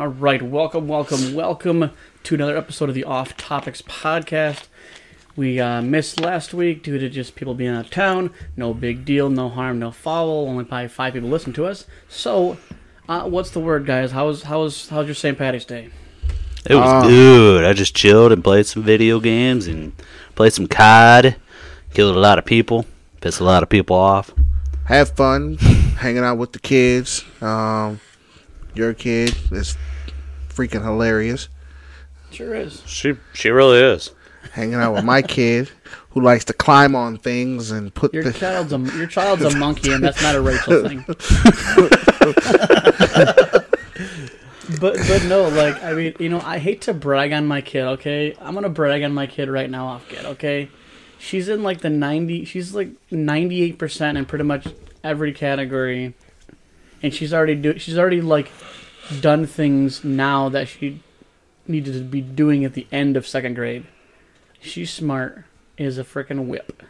All right, welcome to another episode of the Off Topics Podcast. We missed last week due to just people being out of town. No big deal, no harm, no foul. Only probably 5 people listened to us. So, what's the word, guys? How's your St. Paddy's Day? It was good. I just chilled and played some video games and played some COD. Killed a lot of people. Pissed a lot of people off. Have fun hanging out with the kids. Your kid is freaking hilarious. Sure is. She really is. Hanging out with my kid, who likes to climb on things and put your child's a monkey, and that's not a racial thing. but no, like, I mean, you know, I hate to brag on my kid. Okay, I'm gonna brag on my kid right now. Off kid. Okay, she's in like the 90. She's like 98% in pretty much every category, and she's already done things now that she needed to be doing at the end of second grade. She's smart as a freaking whip.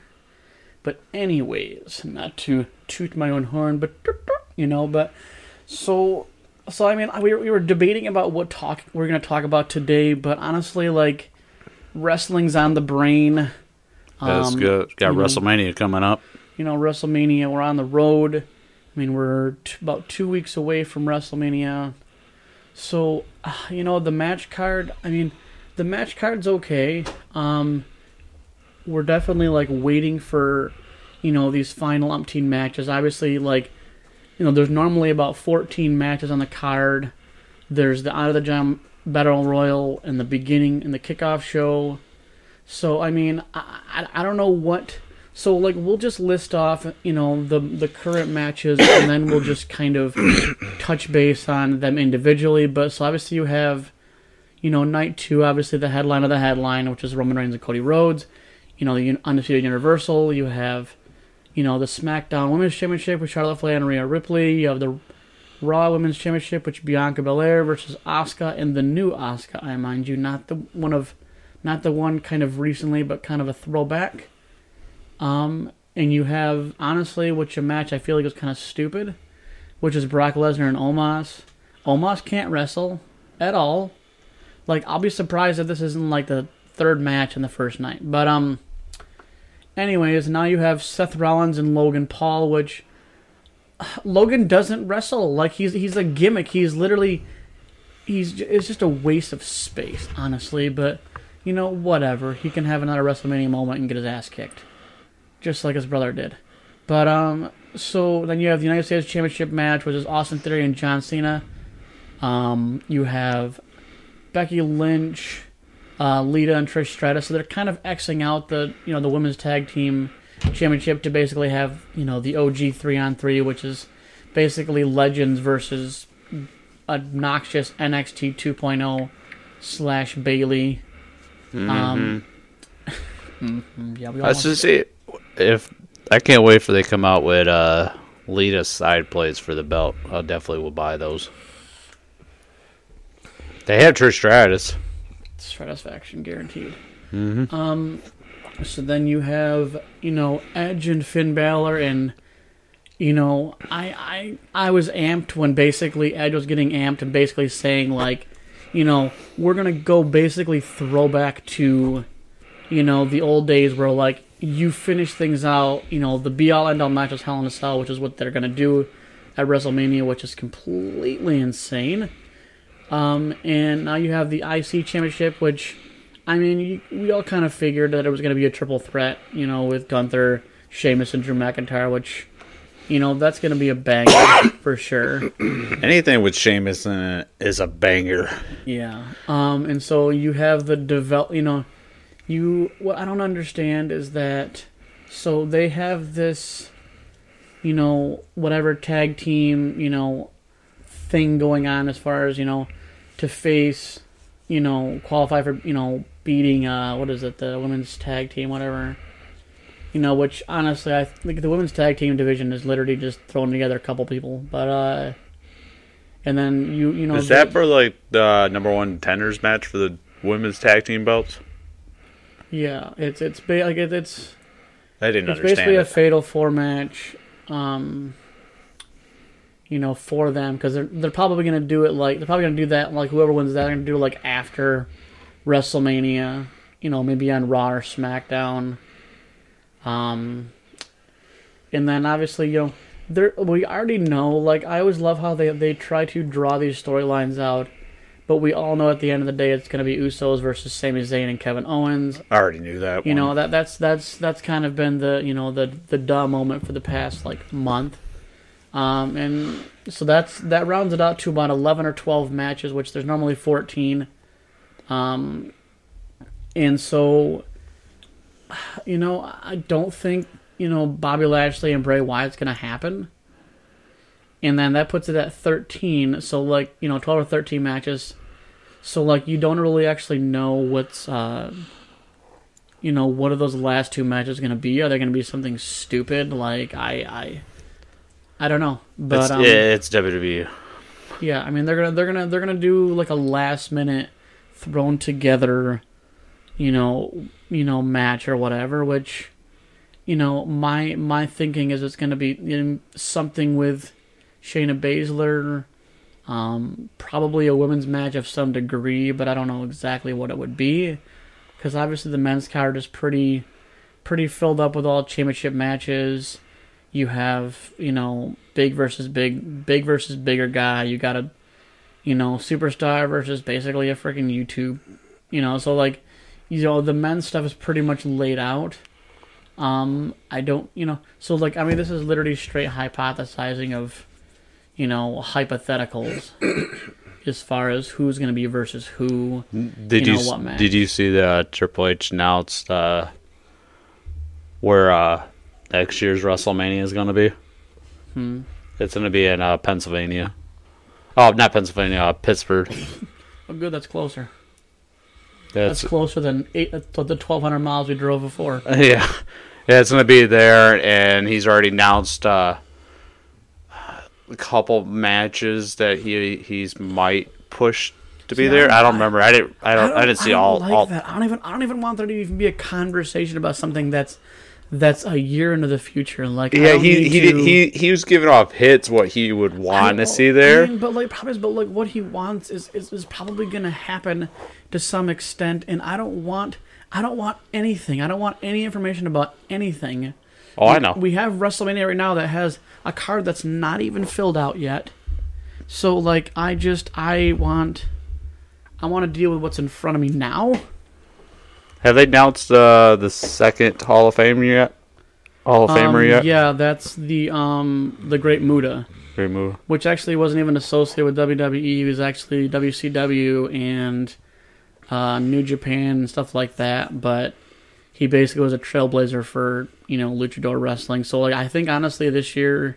But anyways, not to toot my own horn, but you know, but so I mean, we were debating about what we're going to talk about today, but honestly, like, wrestling's on the brain. That's good. Got WrestleMania coming up. You know, WrestleMania, we're on the road. I mean, we're about 2 weeks away from WrestleMania. So, you know, the match card, I mean, the match card's okay. We're definitely, like, waiting for, you know, these final umpteen matches. Obviously, like, you know, there's normally about 14 matches on the card. There's the Out of the Jam Battle Royal and the beginning and the kickoff show. So, I mean, I don't know what... So, like, we'll just list off, you know, the current matches, and then we'll just kind of touch base on them individually. But, so, obviously, you have... You know, night 2, obviously the headline of the headline, which is Roman Reigns and Cody Rhodes. You know, the Undisputed Universal. You have, you know, the SmackDown Women's Championship with Charlotte Flair and Rhea Ripley. You have the Raw Women's Championship, which Bianca Belair versus Asuka, and the new Asuka, I mind you, not the one kind of recently, but kind of a throwback. And you have, honestly, which a match I feel like was kind of stupid, which is Brock Lesnar and Omos. Omos can't wrestle at all. Like, I'll be surprised if this isn't, like, the third match in the first night. But, anyways, now you have Seth Rollins and Logan Paul, which... Logan doesn't wrestle. Like, he's a gimmick. He's literally... It's just a waste of space, honestly. But, you know, whatever. He can have another WrestleMania moment and get his ass kicked. Just like his brother did. But, so, then you have the United States Championship match, which is Austin Theory and John Cena. You have... Becky Lynch, Lita, and Trish Stratus. So they're kind of Xing out the, you know, the women's tag team championship to basically have, you know, the OG 3-on-3, which is basically Legends versus obnoxious NXT 2.0 / Bayley. Yeah, we all want to see it. If I can't wait for they come out with Lita's side plates for the belt. I definitely will buy those. They have Trish Stratus. Stratisfaction guaranteed. Mm-hmm. So then you have, you know, Edge and Finn Balor, and, you know, I was amped when basically Edge was getting amped and basically saying, like, you know, we're gonna go basically throwback to, you know, the old days where, like, you finish things out, you know, the be all end all match is Hell in a Cell, which is what they're gonna do at WrestleMania, which is completely insane. And now you have the IC Championship, which, I mean, we all kind of figured that it was going to be a triple threat, you know, with Gunther, Sheamus, and Drew McIntyre, which, you know, that's going to be a banger for sure. Anything with Sheamus in it is a banger. Yeah. And so you have the what I don't understand is that, so they have this, you know, whatever tag team, you know, thing going on as far as, you know, to face, you know, qualify for, you know, beating, the women's tag team, whatever. You know, which, honestly, I think the women's tag team division is literally just throwing together a couple people. But, and then you know... Is that for, like, the #1 contenders match for the women's tag team belts? Yeah, it's... I didn't understand it. It's basically a Fatal 4 match, you know, for them, because they're probably gonna do it like, they're probably gonna do that, like whoever wins that, they're gonna do it like after WrestleMania, you know, maybe on Raw or SmackDown. And then obviously, you know, we already know, like, I always love how they try to draw these storylines out, but we all know at the end of the day it's going to be Usos versus Sami Zayn and Kevin Owens. I already knew that. You know, that's kind of been the, you know, the duh moment for the past like month, and so that rounds it out to about 11 or 12 matches, which there's normally 14, and so, you know, I don't think, you know, Bobby Lashley and Bray Wyatt's going to happen. And then that puts it at 13. So, like, you know, 12 or 13 matches. So, like, you don't really actually know what's, you know, what are those last two matches going to be? Are they going to be something stupid? Like, I don't know. But it's, yeah, it's WWE. Yeah, I mean, they're gonna do like a last minute thrown together, you know, match or whatever, which, you know, my thinking is it's going to be, you know, something with Shayna Baszler, probably a women's match of some degree, but I don't know exactly what it would be, because obviously the men's card is pretty filled up with all championship matches. You have, you know, big versus big, big versus bigger guy. You got a, you know, superstar versus basically a freaking YouTube, you know, so like, you know, the men's stuff is pretty much laid out. I don't, you know, so like, I mean, this is literally straight hypothesizing of, you know, hypotheticals as far as who's going to be versus who. What match. Did you see the Triple H announced where next year's WrestleMania is going to be? It's going to be in Pennsylvania. Oh, not Pennsylvania, Pittsburgh. Oh, good, that's closer. That's closer than the 1,200 miles we drove before. Yeah, it's going to be there, and he's already announced a couple matches that he's might push to be there. I don't remember. I didn't see all that. I don't even want there to even be a conversation about something that's a year into the future. Like, yeah, he was giving off hints what he would want to see there. I mean, but what he wants is probably going to happen to some extent, and I don't want anything. I don't want any information about anything. Oh, I know. We have WrestleMania right now that has a card that's not even filled out yet. So, like, I want to deal with what's in front of me now. Have they announced the second Hall of Famer yet? Yeah, that's the Great Muta. Great Muta. Which actually wasn't even associated with WWE. He was actually WCW and New Japan and stuff like that, but he basically was a trailblazer for, you know, luchador wrestling. So, like, I think, honestly, this year,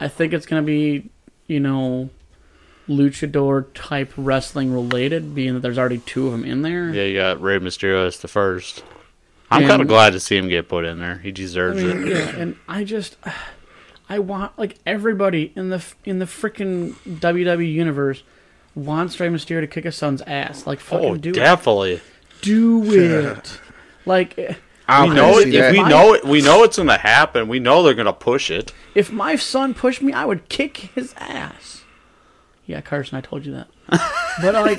I think it's going to be, you know, luchador-type wrestling related, being that there's already two of them in there. Yeah, you got Rey Mysterio as the first. I'm kind of glad to see him get put in there. He deserves it. Yeah, and I want, like, everybody in the freaking WWE universe wants Rey Mysterio to kick his son's ass. Like, fucking do definitely. It. Do it. Like, I know it. If we know it's going to happen. We know they're going to push it. If my son pushed me, I would kick his ass. Yeah, Carson, I told you that. But like,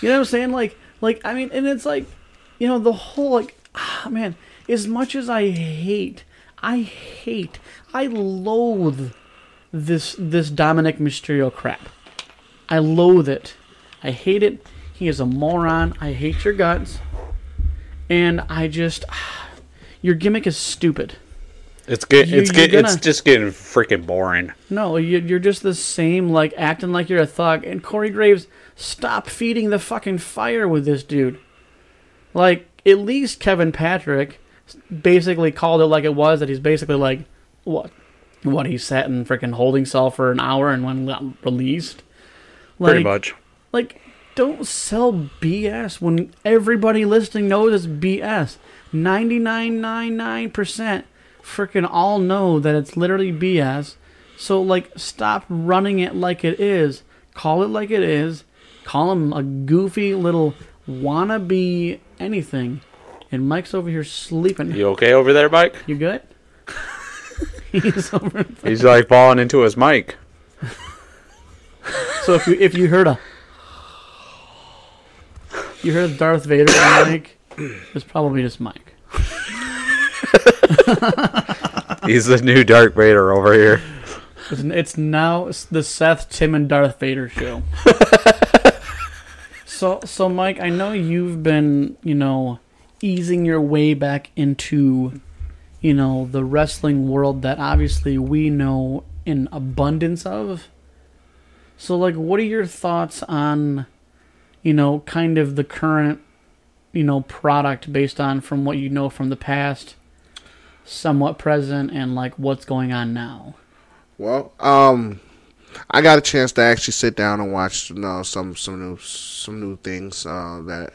you know what I'm saying? Like, I mean, and it's like, you know, the whole like, man. As much as I loathe this Dominic Mysterio crap. I loathe it. I hate it. He is a moron. I hate your guts. And I just, your gimmick is stupid. It's just getting freaking boring. No, you're just the same, like acting like you're a thug. And Corey Graves, stop feeding the fucking fire with this dude. Like, at least Kevin Patrick basically called it like it was. That he's basically like, what he sat in freaking holding cell for an hour and when released. Like, pretty much. Like. Don't sell BS when everybody listening knows it's BS. 99.99% freaking all know that it's literally BS. So, like, stop running it like it is. Call it like it is. Call him a goofy little wannabe anything. And Mike's over here sleeping. You okay over there, Mike? You good? He's over there. He's, like, falling into his mic. So if you heard a Darth Vader and Mike, it's probably just Mike. He's the new Darth Vader over here. It's now the Seth, Tim, and Darth Vader show. So Mike, I know you've been, easing your way back into, the wrestling world that obviously we know in abundance of. So, what are your thoughts on, kind of the current, product based on from what you know from the past, somewhat present, and, what's going on now? Well, I got a chance to actually sit down and watch, some new things that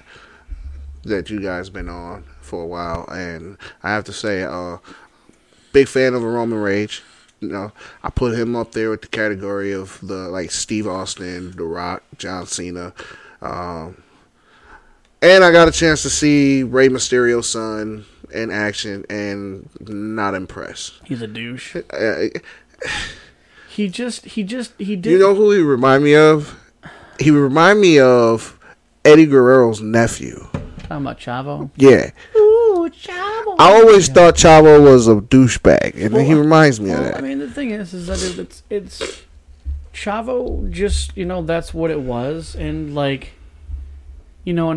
you guys been on for a while, and I have to say, big fan of Roman Reigns. I put him up there with the category of the Steve Austin, The Rock, John Cena, and I got a chance to see Rey Mysterio's son in action, and not impressed. He's a douche. He did. You know who he remind me of? He remind me of Eddie Guerrero's nephew. Talking about Chavo? Yeah. Ooh, Chavo. I always thought Chavo was a douchebag, and then he reminds me of that. I mean, the thing is that it's Chavo. Just that's what it was, and and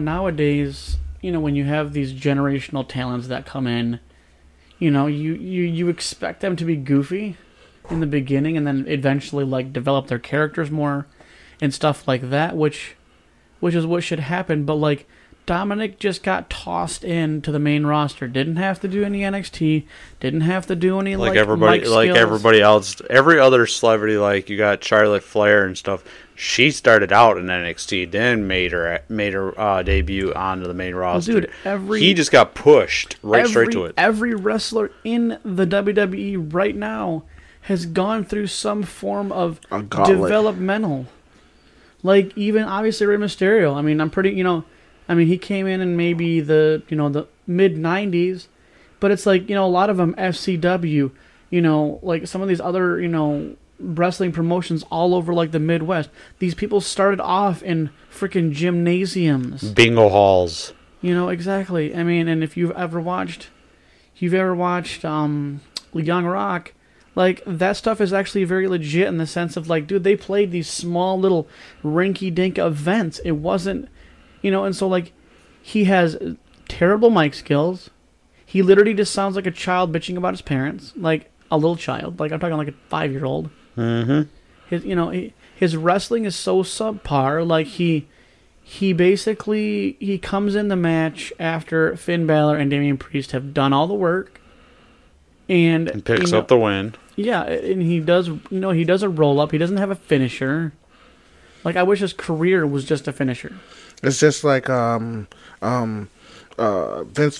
nowadays, when you have these generational talents that come in, you expect them to be goofy in the beginning, and then eventually develop their characters more and stuff like that, which is what should happen. But Dominic just got tossed into the main roster, didn't have to do any NXT, didn't have to do any everybody else, every other celebrity. You got Charlotte Flair and stuff. She started out in NXT, then made her debut onto the main roster. Well, dude, he just got pushed straight to it. Every wrestler in the WWE right now has gone through some form of developmental. Even, obviously, Rey Mysterio. I mean, I'm pretty, he came in maybe the, the mid-90s. But it's a lot of them, FCW, some of these other, wrestling promotions all over, the Midwest. These people started off in freaking gymnasiums. Bingo halls. Exactly. I mean, and if you've ever watched Young Rock, that stuff is actually very legit in the sense of, dude, they played these small little rinky-dink events. It wasn't, and so, he has terrible mic skills. He literally just sounds like a child bitching about his parents, like a little child. I'm talking a 5-year-old. Mm-hmm. His, his wrestling is so subpar. He comes in the match after Finn Balor and Damian Priest have done all the work. And picks up the win. Yeah, and he does. He does a roll up. He doesn't have a finisher. I wish his career was just a finisher. It's just Vince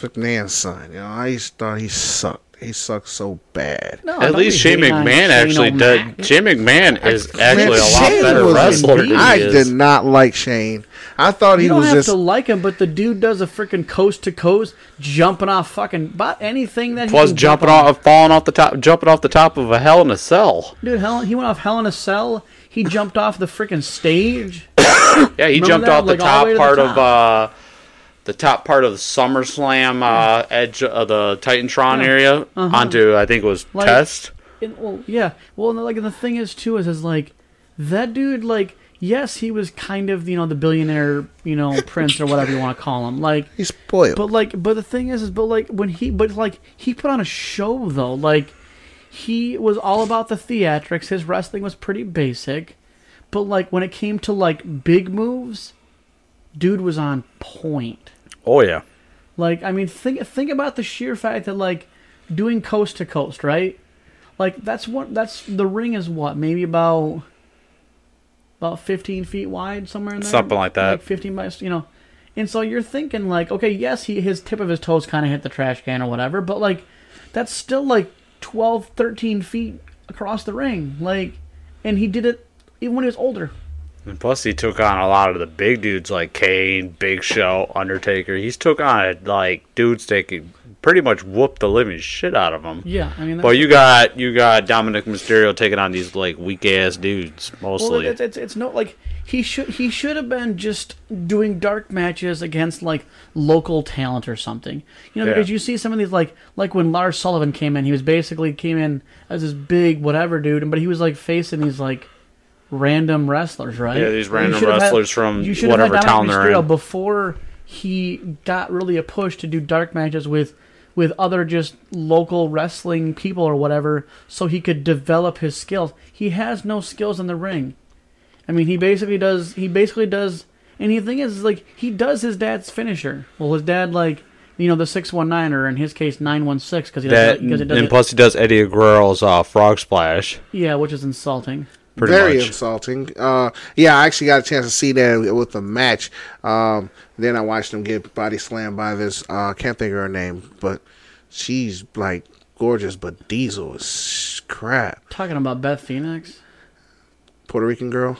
McMahon's son. I used to thought he sucked. He sucks so bad. No, at least Shane McMahon actually does. Shane McMahon is actually a lot better wrestler than he is. I did not like Shane. I thought he was just... You don't have to like him, but the dude does a freaking coast-to-coast, jumping off anything that he can jump off. Plus, jumping off the top of a Hell in a Cell. Dude, he went off Hell in a Cell. He jumped off the freaking stage. Yeah, he jumped off the top part of the SummerSlam edge of the Titantron area onto, I think it was Test. And the thing is, too, is that dude, yes, he was kind of, the billionaire, prince or whatever you want to call him. He's spoiled. But the thing is he put on a show, though. He was all about the theatrics. His wrestling was pretty basic. But, when it came to, big moves, dude was on point. Oh, yeah. Think about the sheer fact that, doing coast to coast, right? The ring is what? Maybe about 15 feet wide, somewhere in there? Something like that. 15 by, And so you're thinking, okay, yes, his tip of his toes kind of hit the trash can or whatever, but, that's still, 12, 13 feet across the ring. And he did it even when he was older. And plus, he took on a lot of the big dudes like Kane, Big Show, Undertaker. He's took on like dudes that could pretty much whoop the living shit out of him. Yeah, I mean. But you got Dominic Mysterio taking on these like weak ass dudes mostly. Well, it's not like he should have been just doing dark matches against like local talent or something. You know, because you see some of these like when Lars Sullivan came in, he was basically came in as this big whatever dude, but he was like facing these like random wrestlers, right? Yeah, these random wrestlers from whatever town they're in. Before he got really a push to do dark matches with other just local wrestling people or whatever, so he could develop his skills. He has no skills in the ring. I mean, he basically does, and the thing is, like, he does his dad's finisher. Well, his dad, like, you know, the 619, or in his case, 916, because he does it. And plus he does Eddie Guerrero's frog splash. Yeah, which is insulting. Very insulting. Yeah, I actually got a chance to see that with the match. Then I watched them get body slammed by this, can't think of her name, but she's, like, gorgeous, but Diesel is crap. Talking about Beth Phoenix? Puerto Rican girl?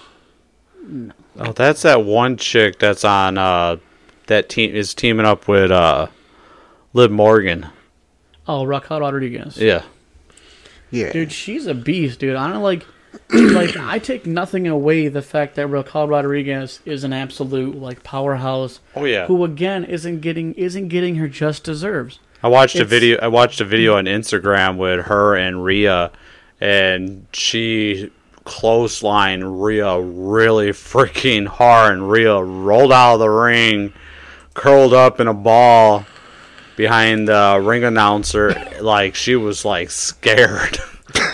No. Oh, that's that one chick that's on, that team is teaming up with Liv Morgan. Oh, Raquel Rodriguez. Yeah. Yeah. Dude, she's a beast, dude. I don't like... like, I take nothing away the fact that Raquel Rodriguez is an absolute like powerhouse. Oh yeah, who again isn't getting her just deserves. I watched a video on Instagram with her and Rhea, and she clotheslined Rhea really freaking hard, and Rhea rolled out of the ring, curled up in a ball behind the ring announcer, like she was like scared.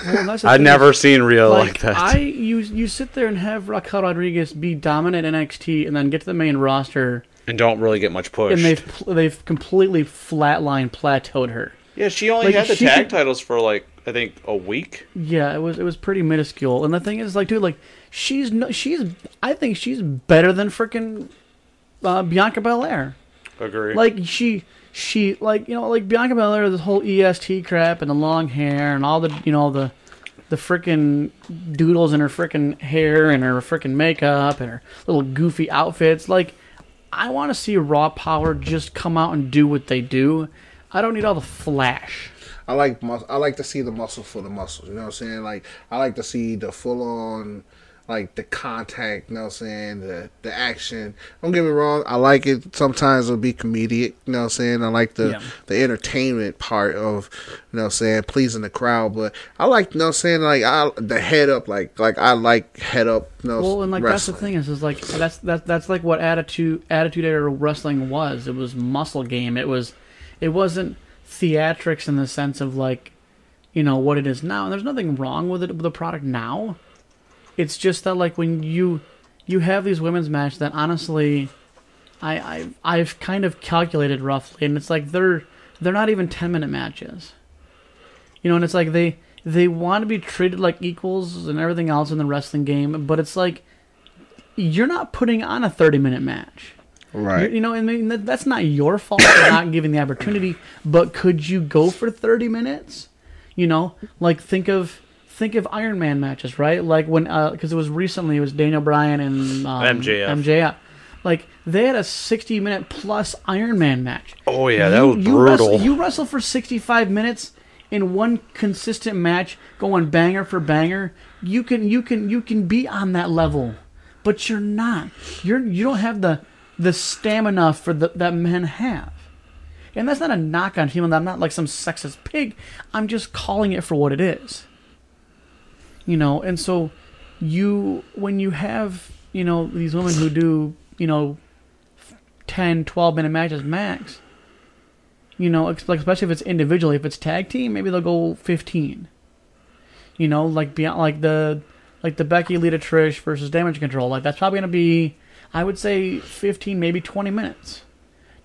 Well, I've never seen Rhea like that. You sit there and have Raquel Rodriguez be dominant in NXT and then get to the main roster and don't really get much push. And they've completely flatlined, plateaued her. Yeah, she only had the tag titles for like I think a week. Yeah, it was pretty minuscule. And the thing is, like, dude, like I think she's better than freaking Bianca Belair. Agree. Like she like, you know, like Bianca Belair, this whole EST crap and the long hair and all the, you know, the freaking doodles in her freaking hair and her freaking makeup and her little goofy outfits. Like, I want to see Raw Power just come out and do what they do. I don't need all the flash. I like to see the muscle for the muscles. You know what I'm saying? Like, I like to see the full on. Like the contact, you know what I'm saying? The action. Don't get me wrong, I like it. Sometimes it'll be comedic, you know what I'm saying? I like the entertainment part of, you know what I'm saying, pleasing the crowd. But I like, you know what I'm saying, like the head up, like I like head up, you know, well, and like wrestling. That's the thing is like that's like what attitude era wrestling was. It was muscle game. It wasn't theatrics in the sense of like, you know, what it is now. And there's nothing wrong with it, with the product now. It's just that, like, when you have these women's match that, honestly, I've kind of calculated roughly, and it's like they're not even 10-minute matches, you know. And it's like they want to be treated like equals and everything else in the wrestling game, but it's like you're not putting on a 30-minute match, right? You know, and that's not your fault for not giving the opportunity. But could you go for 30 minutes? You know, like think of Iron Man matches, right? Like when, because it was recently, it was Daniel Bryan and MJF. Like they had a 60-minute plus Iron Man match. Oh yeah, that was brutal. You wrestle for 65 minutes in one consistent match, going banger for banger. You can be on that level, but you're not. You don't have the stamina for that men have. And that's not a knock on him. I'm not like some sexist pig. I'm just calling it for what it is. You know, and so when you have, you know, these women who do, you know, 10, 12-minute matches max, you know, especially if it's individually, if it's tag team, maybe they'll go 15. You know, like beyond, like the Becky, Lita, Trish versus Damage Control, like that's probably going to be, I would say, 15, maybe 20 minutes.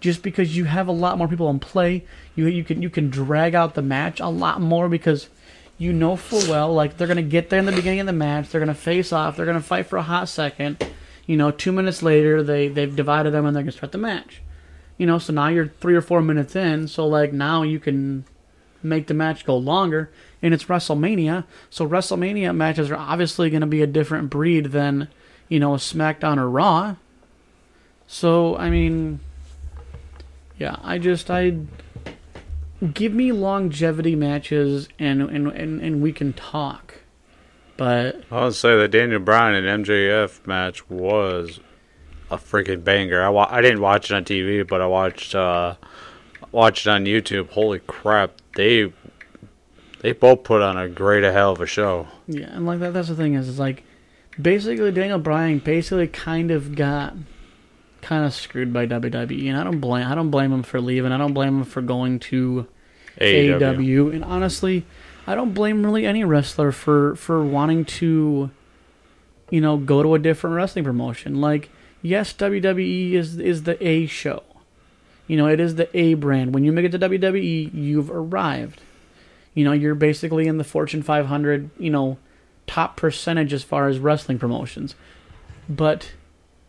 Just because you have a lot more people in play, you can drag out the match a lot more because... You know full well, like, they're going to get there in the beginning of the match. They're going to face off. They're going to fight for a hot second. You know, 2 minutes later, they've divided them, and they're going to start the match. You know, so now you're 3 or 4 minutes in. So, like, now you can make the match go longer. And it's WrestleMania. So WrestleMania matches are obviously going to be a different breed than, you know, SmackDown or Raw. So, I mean, yeah, I give me longevity matches and we can talk. But I would say the Daniel Bryan and MJF match was a freaking banger. I didn't watch it on TV, but I watched it on YouTube. Holy crap, they both put on a hell of a show. Yeah, and like that's the thing is like basically Daniel Bryan kind of got screwed by WWE, and I don't blame him for leaving. I don't blame him for going to AEW, and honestly, I don't blame really any wrestler for wanting to, you know, go to a different wrestling promotion. Like, yes, WWE is the A show. You know, it is the A brand. When you make it to WWE, you've arrived. You know, you're basically in the Fortune 500, you know, top percentage as far as wrestling promotions. But,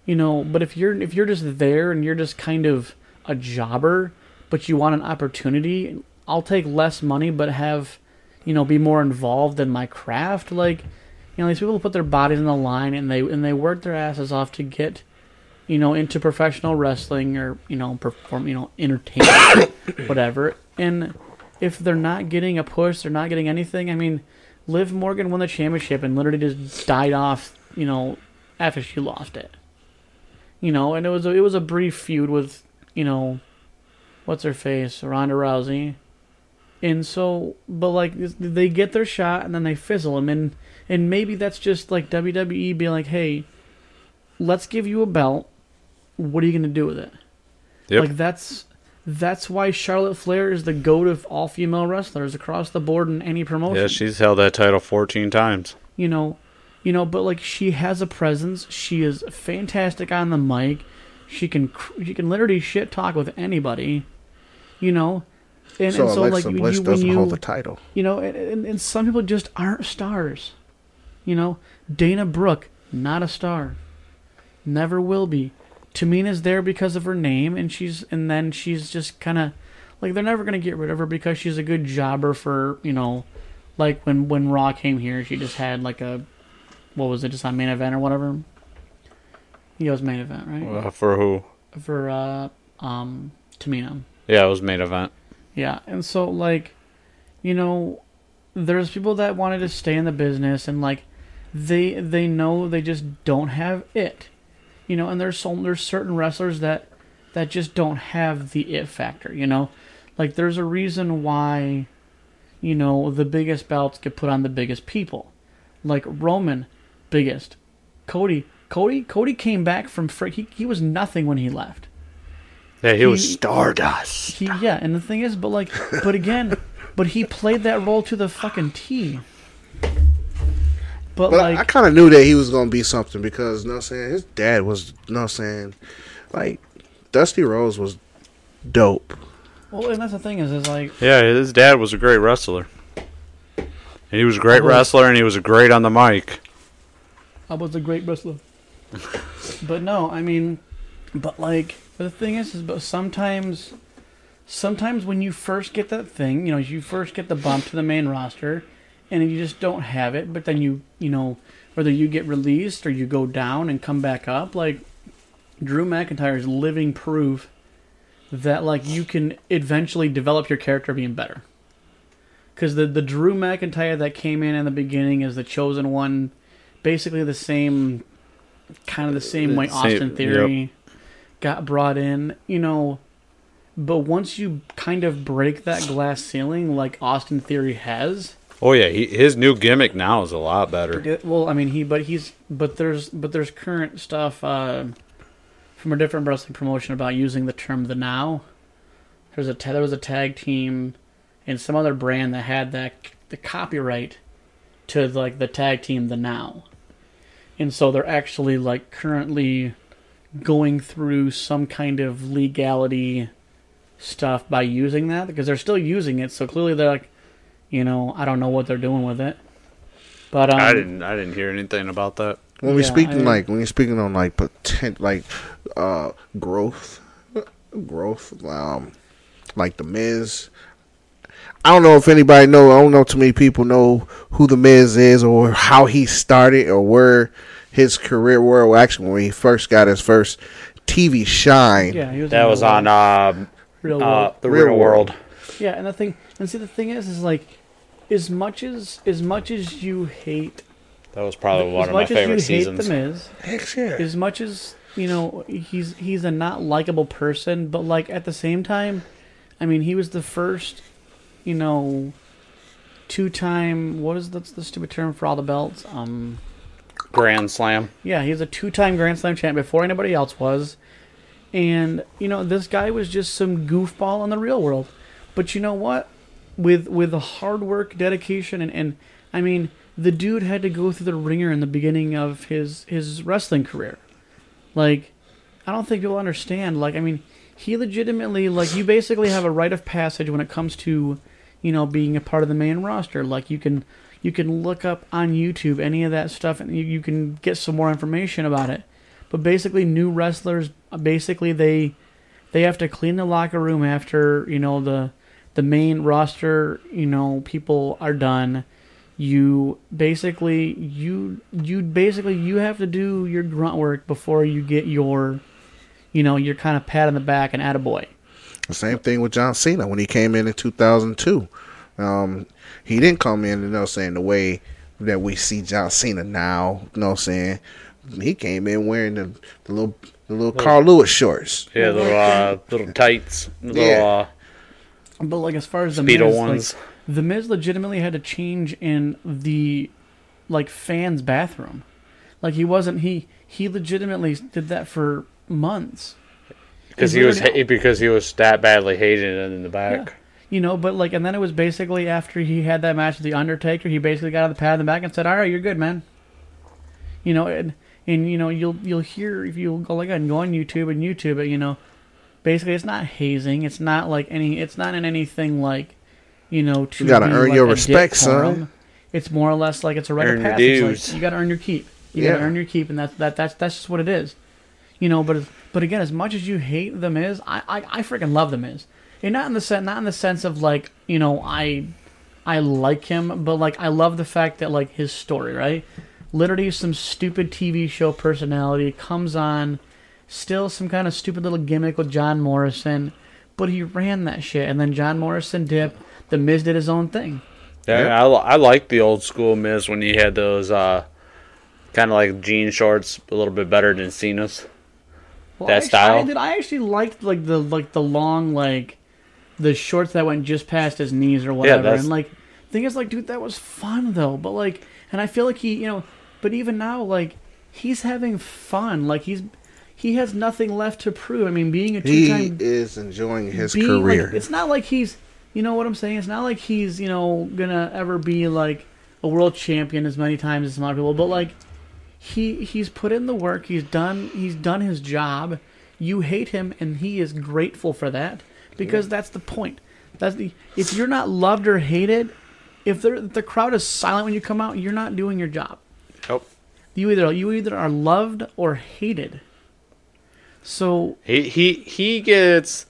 you know, if you're just there and you're just kind of a jobber, but you want an opportunity, I'll take less money but have, you know, be more involved in my craft. Like, you know, these people put their bodies on the line and they work their asses off to get, you know, into professional wrestling or, you know, perform, you know, entertainment, whatever. And if they're not getting a push, they're not getting anything. I mean, Liv Morgan won the championship and literally just died off, you know, after she lost it. You know, and it was a brief feud with, you know, what's her face, Ronda Rousey. And so, but like, they get their shot and then they fizzle them. And maybe that's just like WWE being like, hey, let's give you a belt. What are you going to do with it? Yep. Like, that's why Charlotte Flair is the GOAT of all female wrestlers across the board in any promotion. Yeah, she's held that title 14 times. You know, but like, she has a presence. She is fantastic on the mic. She can literally shit talk with anybody, you know. And so Alexa like, Bliss doesn't hold the title. You know, and some people just aren't stars. You know, Dana Brooke, not a star. Never will be. Tamina's there because of her name, and then she's just kind of, like, they're never going to get rid of her because she's a good jobber for, you know, like when Raw came here, she just had like just on main event or whatever? Yeah, it was main event, right? For who? For Tamina. Yeah, it was main event. Yeah, and so, like, you know, there's people that wanted to stay in the business, and, like, they know they just don't have it. You know, and there's certain wrestlers that just don't have the it factor, you know? Like, there's a reason why, you know, the biggest belts get put on the biggest people. Like, Roman, biggest. Cody came back from... He was nothing when he left. Yeah, he was Stardust. And the thing is, but he played that role to the fucking T. But like, I kind of knew that he was gonna be something because, you know what I'm saying, his dad was, you know what I'm saying, like, Dusty Rhodes was dope. Well, and that's the thing is like, yeah, his dad was a great wrestler, and he was a great wrestler, and he was great on the mic. I was a great wrestler, but no, I mean, but like. But the thing is but sometimes when you first get that thing, you know, you first get the bump to the main roster, and you just don't have it. But then you know, whether you get released or you go down and come back up, like Drew McIntyre is living proof that like you can eventually develop your character being better. Because the Drew McIntyre that came in the beginning is the chosen one, basically the same, kind of the same way Austin Theory. Yep. Got brought in, you know, but once you kind of break that glass ceiling like Austin Theory has. Oh yeah, his new gimmick now is a lot better. Well, I mean, there's current stuff from a different wrestling promotion about using the term "the now." There was a tag team and some other brand that had the copyright to like the tag team "the now," and so they're actually like currently going through some kind of legality stuff by using that, because they're still using it, so clearly they're like, you know, I don't know what they're doing with it. But I didn't hear anything about that. When we're speaking like when you're speaking on like potential, like growth, like the Miz. I don't know if anybody know. I don't know too many people know who the Miz is or how he started or where his career world action when he first got his first TV shine. Yeah, he was that was on the Real World. Yeah, and the thing is like as much as you hate. That was probably one of my favorite seasons. As much as you hate The Miz, yeah. As much as you know he's a not likable person, but like at the same time, I mean he was the first, you know, two-time. That's the stupid term for all the belts? Grand Slam. Yeah, he was a two-time Grand Slam champ before anybody else was, and you know this guy was just some goofball in the real world. But you know what? With the hard work, dedication, and I mean the dude had to go through the ringer in the beginning of his wrestling career. Like, I don't think people understand. Like, I mean, he legitimately, like, you basically have a rite of passage when it comes to, you know, being a part of the main roster. Like, you can look up on YouTube any of that stuff, and you can get some more information about it. But basically, new wrestlers, basically, they have to clean the locker room after, you know, the main roster, you know, people are done. You have to do your grunt work before you get your, you know, your kind of pat on the back and attaboy. The same thing with John Cena when he came in 2002. He didn't come in, you know, saying the way that we see John Cena now. You know what I'm saying? He came in wearing the little Carl Lewis shorts. Yeah, little tights. But like as far as the Speedo ones. Like, The Miz legitimately had to change in the, like, fans' bathroom. Like, he legitimately did that for months. Because he was that badly hated in the back. Yeah. You know, but, like, and then it was basically after he had that match with The Undertaker, he basically got out of the pad in the back and said, all right, you're good, man. You know, and you know, you'll hear, if you go, like, and go on YouTube and YouTube it, you know, basically it's not hazing. It's not, like, it's not in anything, like, you know, you gotta earn your respect, son. It's more or less like it's a rite of passage. Like, you gotta earn your keep. You gotta earn your keep, and that's just what it is. You know, but again, as much as you hate The Miz, I freaking love The Miz, and not in the sense of like, you know, I like him, but like I love the fact that like his story, right? Literally, some stupid TV show personality comes on, still some kind of stupid little gimmick with John Morrison, but he ran that shit, and then John Morrison dipped. The Miz did his own thing. Yeah, yep. I like the old school Miz when he had those kind of like jean shorts, a little bit better than Cena's. Well, that style. I actually liked like the long like the shorts that went just past his knees or whatever. Yeah, and like the thing is like, dude, that was fun though. But like, and I feel like he, you know, but even now like he's having fun. Like he has nothing left to prove. I mean, being a two-time, he is enjoying his career. Like, it's not like he's. You know what I'm saying? It's not like he's, you know, gonna ever be like a world champion as many times as some other people, but like he's put in the work. He's done his job. You hate him, and he is grateful for that because that's the point. If you're not loved or hated, if the crowd is silent when you come out, you're not doing your job. Nope. You either are loved or hated. So he gets.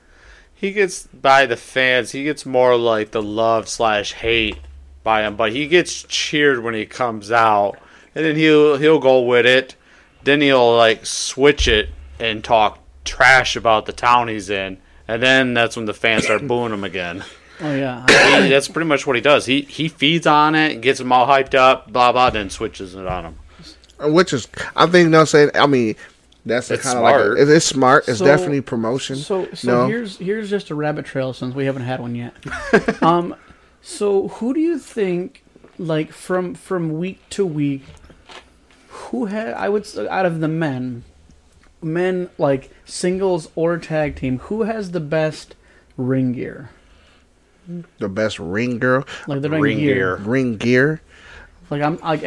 He gets by the fans. He gets more like the love / hate by him, but he gets cheered when he comes out, and then he'll go with it. Then he'll like switch it and talk trash about the town he's in, and then that's when the fans start booing him again. Oh yeah, that's pretty much what he does. He feeds on it, gets them all hyped up, blah blah, then switches it on them. Which is, I think, no saying. I mean. That's kind of like it's smart. It's definitely promotion. Here's just a rabbit trail since we haven't had one yet. So who do you think, like from week to week, who had I would out of the men like singles or tag team, who has the best ring gear? The best ring girl, like the ring gear. Like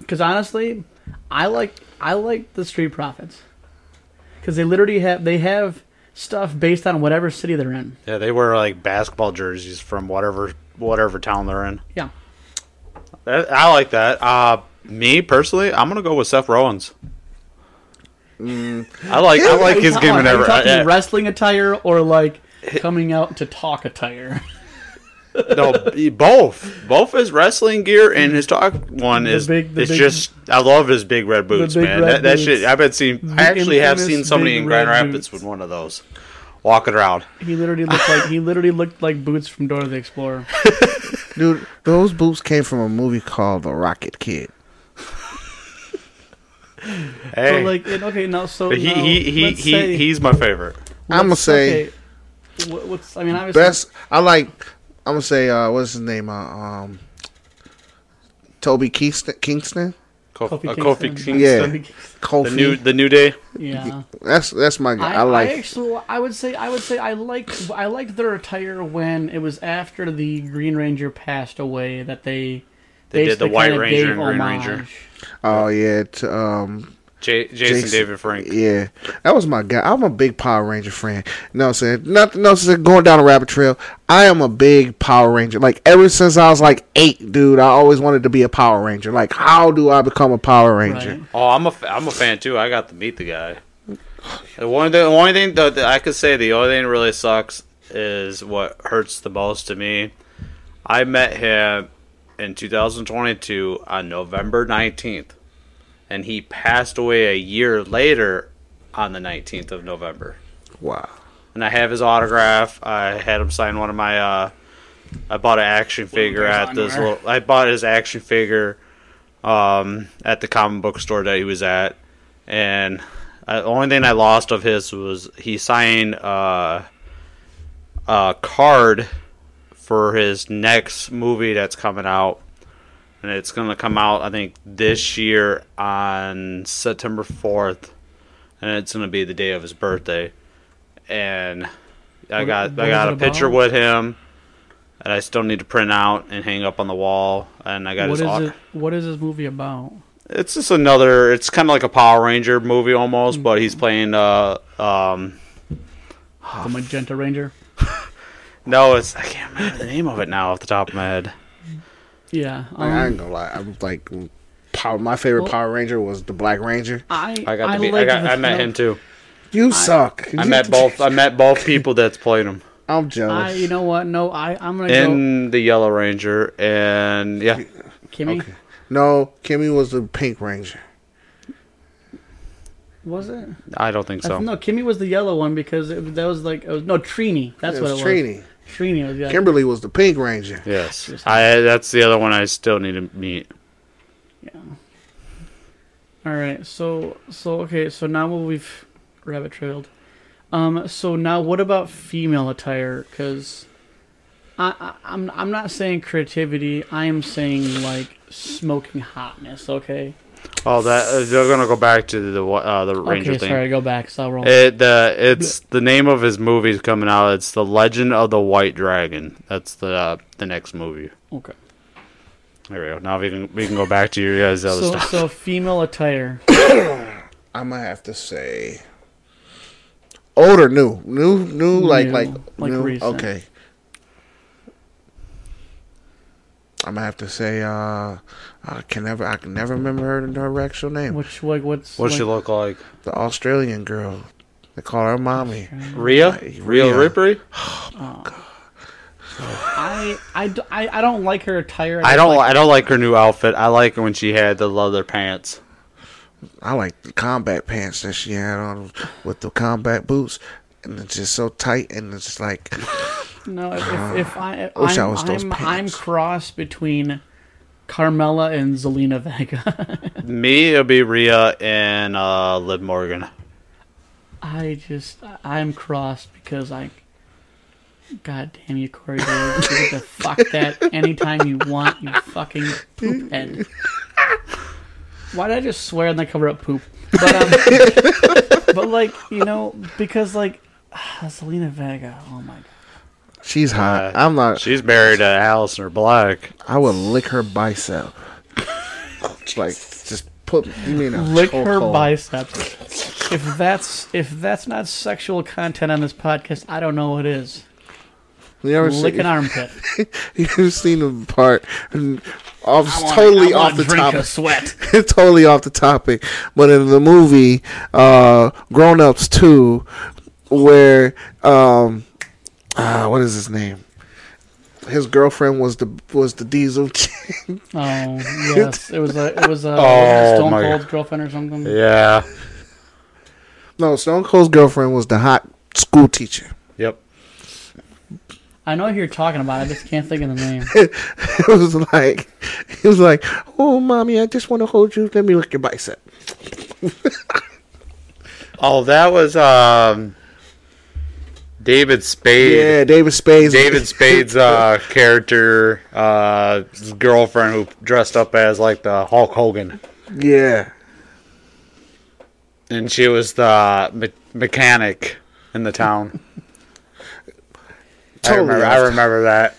because honestly, I like the Street Profits because they literally have stuff based on whatever city they're in. Yeah, they wear like basketball jerseys from whatever town they're in. Yeah, I like that. Me personally, I'm gonna go with Seth Rollins. I like his game and everything. Wrestling attire or like coming out to talk attire. No, both. Both his wrestling gear and his talk one is just. I love his big red boots, man. That shit. I actually have seen somebody in Grand Rapids with one of those, walking around. He literally looked like boots from Dora the Explorer. Dude, those boots came from a movie called The Rocket Kid. Hey, he's my favorite. I'm gonna say. I'm gonna say what's his name? Toby Kingston. Kofi Kingston. Yeah, Kofi. The new day. Yeah, that's my guy. I liked their attire when it was after the Green Ranger passed away that they did the White Ranger and Green Ranger. Oh yeah, Jason David Frank. Yeah, that was my guy. I'm a big Power Ranger fan. No, I'm saying nothing else. Going down a rabbit trail. I am a big Power Ranger. Like ever since I was like 8, dude, I always wanted to be a Power Ranger. Like, how do I become a Power Ranger? Right. Oh, I'm a fan too. I got to meet the guy. The only thing that really sucks is what hurts the most to me. I met him in 2022 on November 19th. And he passed away a year later on the 19th of November. Wow. And I have his autograph. I had him sign one of my... I bought an action figure at this little... I bought his action figure at the comic book store that he was at. And the only thing I lost of his was he signed a card for his next movie that's coming out. And it's going to come out, I think, this year on September 4th. And it's going to be the day of his birthday. And I got a picture with him that I still need to print out and hang up on the wall. And I got his autograph. What is this movie about? It's just another... It's kind of like a Power Ranger movie almost, but he's playing... the Magenta Ranger? No, it's... I can't remember the name of it now off the top of my head. Yeah, I ain't gonna lie. I'm like, my favorite Power Ranger was the Black Ranger. I met him too. You suck. I met both people that's played him. I'm jealous. You know what? No, I'm gonna in the Yellow Ranger and yeah, Kimmy. Okay. No, Kimmy was the Pink Ranger. Was it? I don't think so. No, Kimmy was the yellow one because Trini. That's what it was. Trini. Trini was, yeah. Kimberly was the Pink Ranger. Yes, that's the other one I still need to meet. Yeah. All right. So now we've rabbit trailed. So now what about female attire? Because I'm not saying creativity. I am saying like smoking hotness. Okay. Oh, that they're gonna go back to the Ranger thing. Okay, sorry, go back. So I'll roll. It's the name of his movie is coming out. It's The Legend of the White Dragon. That's the next movie. Okay. There we go. Now we can go back to your guys' other stuff. So female attire. I'm gonna have to say old or new like new? Recent. Okay. I'm gonna have to say I can never remember her actual name. What's she look like? The Australian girl. They call her mommy. Rhea Ripley. Oh my god. I don't like her attire. I don't like her new outfit. I like when she had the leather pants. I like the combat pants that she had on with the combat boots. And it's just so tight, and it's just like... No, I'm cross between Carmella and Zelina Vega. Me, it'll be Rhea and Liv Morgan. I'm crossed because God damn you, Corey, you get to fuck that anytime you want, you fucking poop head. Why did I just swear and then cover up poop? But like, you know, because like... Zelina Vega, oh my god. She's hot. I'm not. She's married to Alistair Black. I would lick her bicep. Like, just put me in a lick her biceps. If that's not sexual content on this podcast, I don't know what is. Lick an armpit. You've seen the part. I totally off the topic. Of sweat. Totally off the topic. But in the movie, Grown Ups 2, where what is his name? his girlfriend was the Diesel chick. Oh yes, it was a Stone Cold's girlfriend or something. Yeah. No, Stone Cold's girlfriend was the hot school teacher. Yep. I know who you're talking about. I just can't think of the name. It was like, oh, mommy, I just want to hold you. Let me lick your bicep. Oh, that was David Spade. Yeah, David Spade's character, his girlfriend who dressed up as like the Hulk Hogan. Yeah. And she was the mechanic in the town. Totally. I remember that.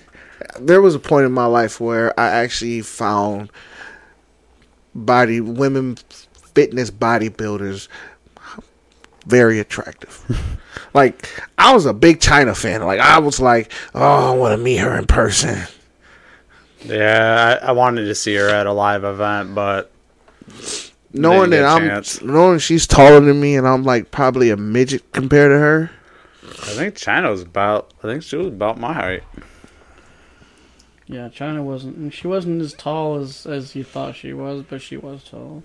There was a point in my life where I actually found women fitness bodybuilders very attractive. Like, I was a big Chyna fan. Like, I was like, oh, I want to meet her in person. Yeah, I wanted to see her at a live event, but knowing she's taller than me and I'm like probably a midget compared to her. I think she was about my height. Yeah, she wasn't as tall as you thought she was, but she was tall.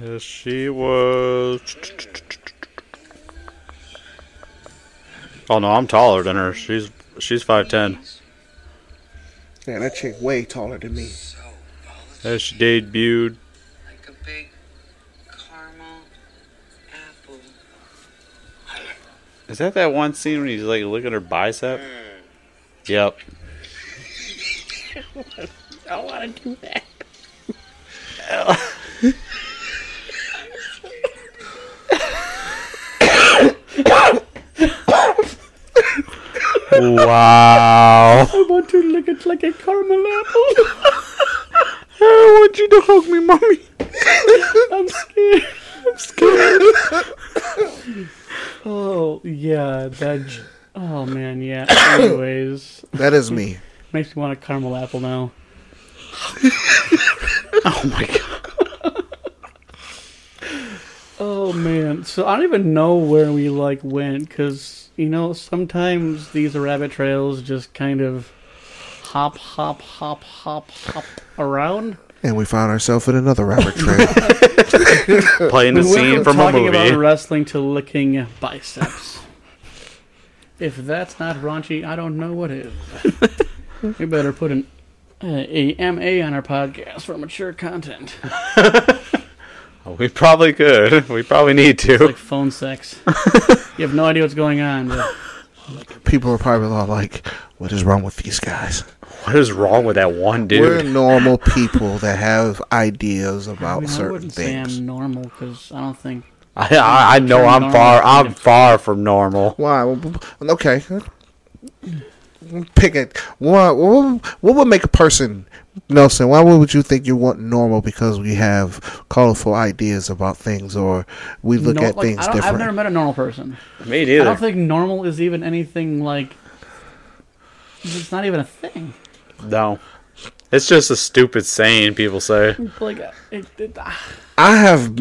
Yeah, she was... Oh no, I'm taller than her. She's 5'10". Yeah, that chick way taller than me. As she debuted. Like a big caramel apple. Is that one scene when he's like looking at her bicep? Yep. I want to do that. Wow. I want to look at like a caramel apple. I want you to hug me, mommy. I'm scared. Oh, yeah. Oh, man, yeah. Anyways. That is me. Makes me want a caramel apple now. Oh, my God. Oh, man. So I don't even know where we, like, went, because, you know, sometimes these rabbit trails just kind of hop around. And we found ourselves in another rabbit trail. Playing the scene from a movie. Talking about wrestling to licking biceps. If that's not raunchy, I don't know what is. We better put an AMA on our podcast for mature content. We probably could. We probably need to. It's like phone sex. You have no idea what's going on, but... People are probably all like, what is wrong with these guys? What is wrong with that one dude? We're normal people that have ideas about certain things. I wouldn't say I'm normal, because I don't think... I know I'm far from normal. Why? Okay. Pick it. What would make a person... Nelson, why would you think you weren't normal because we have colorful ideas about things or we look at things differently? I've never met a normal person. Me neither. I don't think normal is even anything like... It's not even a thing. No. It's just a stupid saying people say. Like, I have...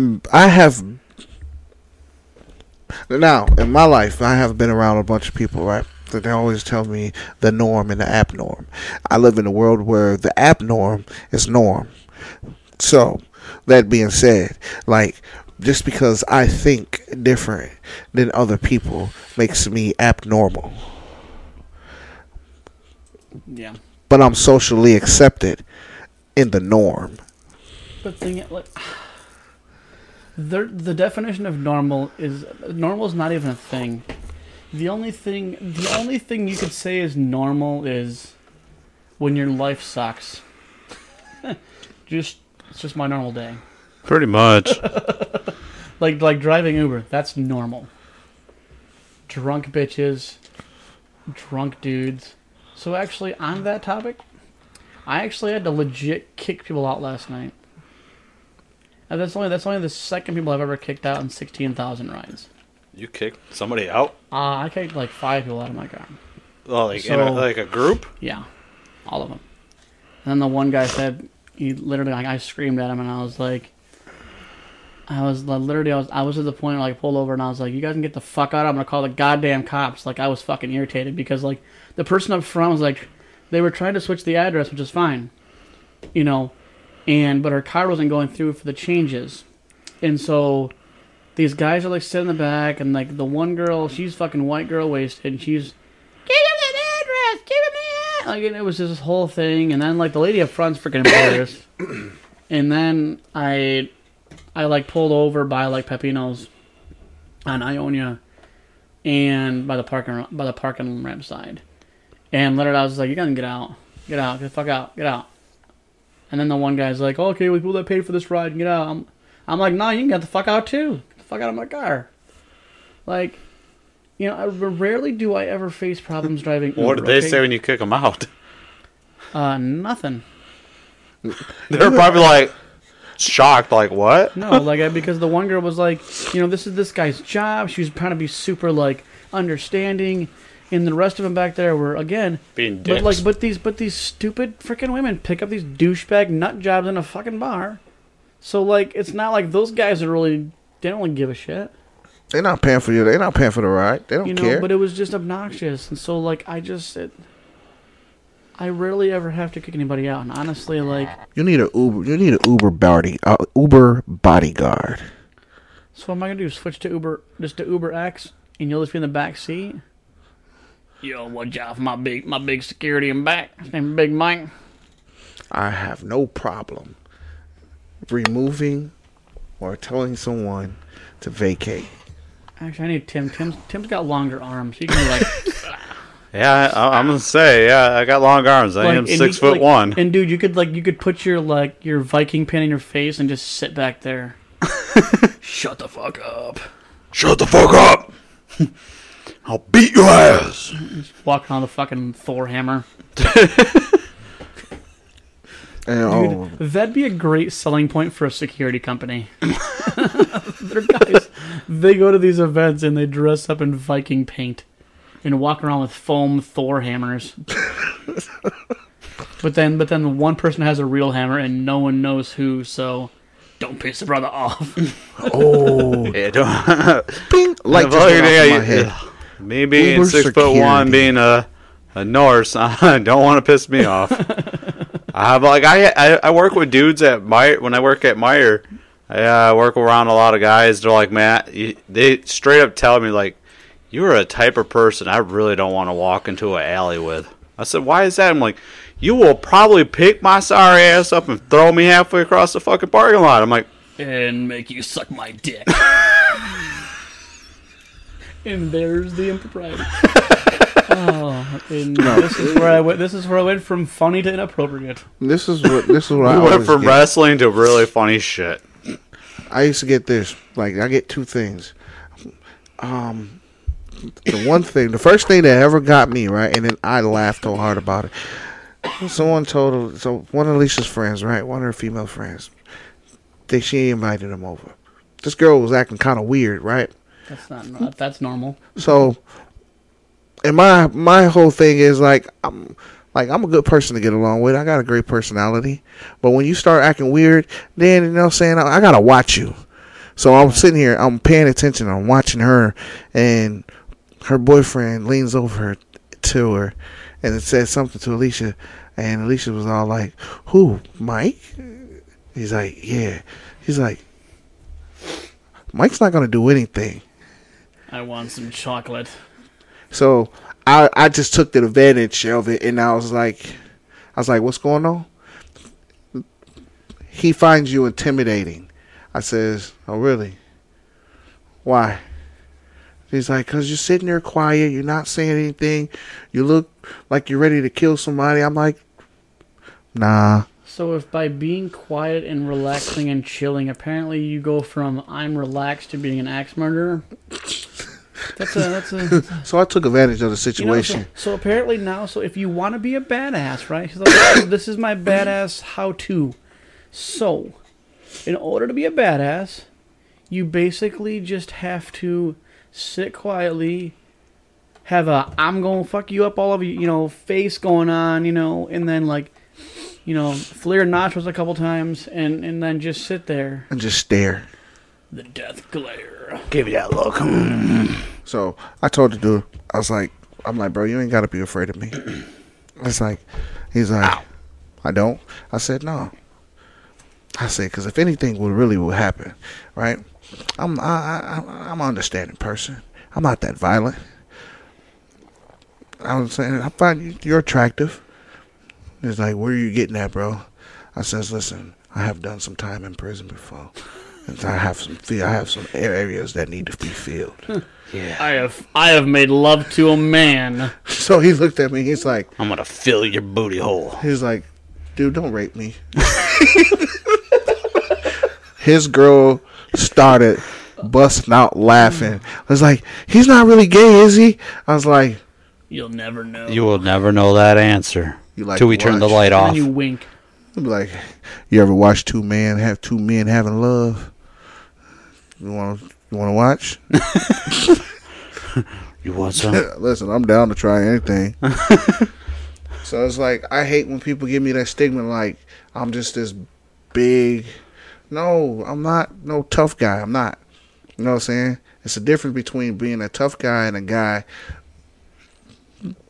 Now, in my life, I have been around a bunch of people, right? That they always tell me the norm and the abnorm. I live in a world where the abnorm is norm. So, that being said, like, just because I think different than other people makes me abnormal. Yeah. But I'm socially accepted in the norm. But the definition of normal is not even a thing. The only thing you could say is normal is when your life sucks. It's just my normal day. Pretty much. like driving Uber, that's normal. Drunk bitches, drunk dudes. So actually, on that topic, I actually had to legit kick people out last night. And that's only the second people I've ever kicked out in 16,000 rides. You kicked somebody out? I kicked like 5 people out of my car. Oh, like a group? Yeah, all of them. And then the one guy said, I screamed at him, and I was like, I was at the point where I pulled over and I was like, you guys can get the fuck out. I'm going to call the goddamn cops. Like, I was fucking irritated because, like, the person up front was like, they were trying to switch the address, which is fine, you know, but her car wasn't going through for the changes. And so these guys are, like, sitting in the back, and, like, the one girl, she's fucking white girl wasted, and she's, give him that address, give him that. Like, and it was just this whole thing. And then, like, the lady up front's freaking embarrassed. And then I like pulled over by like Pepino's on Ionia and by the parking ramp side, and later I was like, you gotta get out, get the fuck out, get out. And then the one guy's like, oh, okay, we will that paid for this ride, and get out. I'm like, nah, you can get the fuck out too. Get the fuck out of my car. Like, you know, rarely do I ever face problems driving. What did they say when you kick them out? Nothing. They're probably like. Shocked, like, what? No, like, because the one girl was like, you know, this is this guy's job. She was trying to be super, like, understanding, and the rest of them back there were, again, being dicks. But these stupid freaking women pick up these douchebag nut jobs in a fucking bar. So, like, it's not like those guys are really, they don't really give a shit. They're not paying for you. They're not paying for the ride. They don't care. But it was just obnoxious, and so, like, I rarely ever have to kick anybody out, and honestly, like, you need an Uber bodyguard. So what am I gonna do? Switch to Uber, just to Uber X, and you'll just be in the back seat. Yo, watch out for my big security in back. His name is Big Mike. I have no problem removing or telling someone to vacate. Actually, I need Tim. Tim's got longer arms. He can be like. Yeah, I'm gonna say, yeah, I got long arms. I am 6'1". And dude, you could put your Viking pin in your face and just sit back there. Shut the fuck up. Shut the fuck up. I'll beat your ass. Just walking on the fucking Thor hammer. Dude, that'd be a great selling point for a security company. They're guys. They go to these events and they dress up in Viking paint. And walk around with foam Thor hammers. But then the one person has a real hammer and no one knows who, so don't piss the brother off. Oh. Yeah, don't. Bing. Light just went off in my head. Me being Uber 6'1", being a Norse, I don't want to piss me off. I work with dudes at Meijer. When I work at Meijer, I work around a lot of guys. They're like, Matt, they straight up tell me, like, you're a type of person I really don't want to walk into an alley with. I said, why is that? I'm like, you will probably pick my sorry ass up and throw me halfway across the fucking parking lot. I'm like, and make you suck my dick. And there's the impropriety. This is where I went from funny to inappropriate. This is what I went from get. Wrestling to really funny shit. I used to get this. Like, I get two things. The first thing that ever got me, right, and then I laughed so hard about it. Someone told, one of Alicia's friends, right, one of her female friends, that she invited him over. This girl was acting kind of weird, right? That's normal. So, and my whole thing is I'm a good person to get along with. I got a great personality, but when you start acting weird, then you know, saying I gotta watch you. So I'm sitting here, I'm paying attention, I'm watching her, and her boyfriend leans over to her and it says something to Alicia. And Alicia was all like, who, Mike? He's like, yeah. He's like, Mike's not going to do anything. I want some chocolate. So I just took the advantage of it, and I was like, what's going on? He finds you intimidating. I says, oh, really? Why? He's like, because you're sitting there quiet. You're not saying anything. You look like you're ready to kill somebody. I'm like, nah. So if by being quiet and relaxing and chilling, apparently you go from I'm relaxed to being an axe murderer. That's So I took advantage of the situation. You know, so apparently now, so if you want to be a badass, right? He's like, oh, this is my badass how-to. So in order to be a badass, you basically just have to sit quietly, have a I'm going to fuck you up all over you, you know, face going on, you know, and then, like, you know, flare nostrils a couple times and then just sit there. And just stare. The death glare. Give me that look. So I told the dude, I was like, I'm like, bro, you ain't got to be afraid of me. It's like, he's like, ow. I don't. I said, no. I said, because if anything would really will happen, right? I'm an understanding person. I'm not that violent. I was saying, I find you're attractive. He's like, where are you getting at, bro? I says, listen, I have done some time in prison before. And I have some areas that need to be filled. Yeah. I have made love to a man. So he looked at me, he's like, I'm gonna fill your booty hole. He's like, dude, don't rape me. His girl started busting out laughing. I was like, he's not really gay, is he? I was like, you'll never know. You will never know that answer. You like till we turn the light off. And you wink. I'll be like, you ever watch two men having love? You want to watch? You want some? Listen, I'm down to try anything. So it's like, I hate when people give me that stigma, like I'm just this big. No, I'm not no tough guy. I'm not. You know what I'm saying? It's a difference between being a tough guy and a guy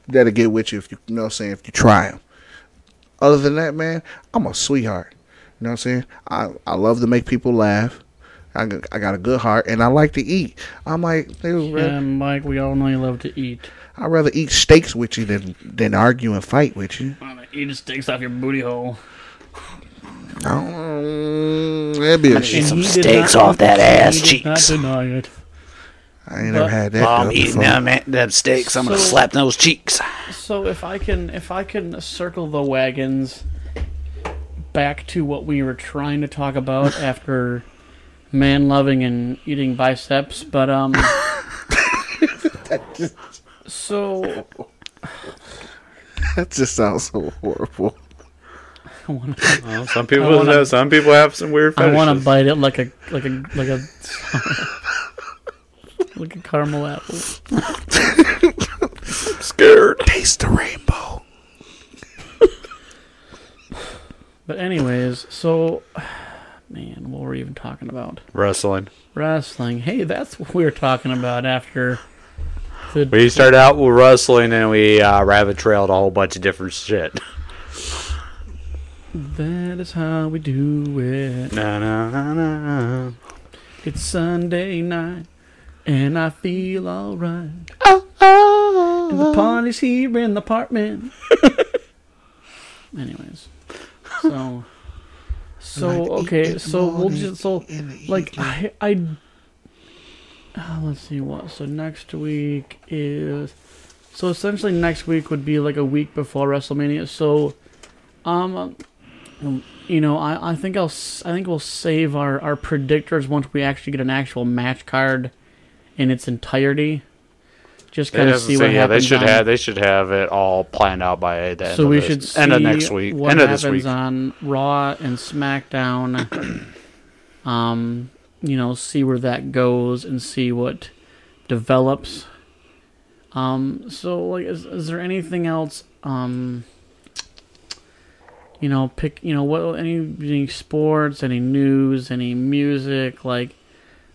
that'll get with you, if you know what I'm saying, if you try him. Other than that, man, I'm a sweetheart. You know what I'm saying? I love to make people laugh. I got a good heart, and I like to eat. I'm like, Mike, we all know you love to eat. I'd rather eat steaks with you than argue and fight with you. I'm gonna eat steaks off your booty hole. That'd be a shit. Eat some steaks off that ass cheeks. I deny it. I ain't never had that. I'm eating them steaks. I'm gonna slap those cheeks. So if I can circle the wagons back to what we were trying to talk about after man loving and eating biceps, but so that just sounds so horrible. Some people have some weird fetishes. I want to bite it like a. Like a caramel apple. I'm scared. Taste the rainbow. But anyways, so... Man, what were we even talking about? Wrestling. Hey, that's what we were talking about after... We started out with wrestling and we rabbit trailed a whole bunch of different shit. That is how we do it. Na, na, na, na. It's Sunday night. And I feel alright. Oh, oh, and the party's here in the apartment. Anyways, so okay, so we'll just let's see what. So next week is essentially next week would be like a week before WrestleMania. So, you know, I think we'll save our predictors once we actually get an actual match card in its entirety, just kind of see what happens. Yeah, they should have it all planned out by the end. So we should see what happens on Raw and SmackDown. You know, see where that goes and see what develops. So, like, is there anything else? You know, pick. You know, what? Any sports? Any news? Any music? Like.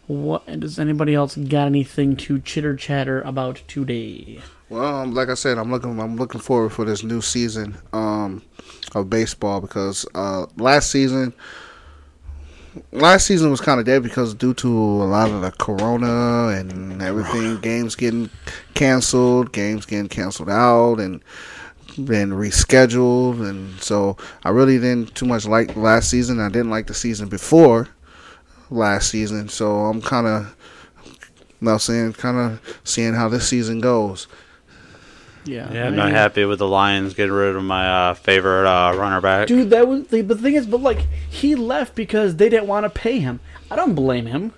What does anybody else got anything to chitter chatter about today? Well, like I said, I'm looking forward for this new season of baseball because last season was kind of dead because due to a lot of the corona and everything, games getting canceled out, and been rescheduled, and so I really didn't too much like last season. I didn't like the season before. Last season, so I'm kind of, you know what I'm saying, kind of seeing how this season goes. Yeah, I'm not happy with the Lions getting rid of my favorite runner back. Dude, that was the thing is, but like he left because they didn't want to pay him. I don't blame him.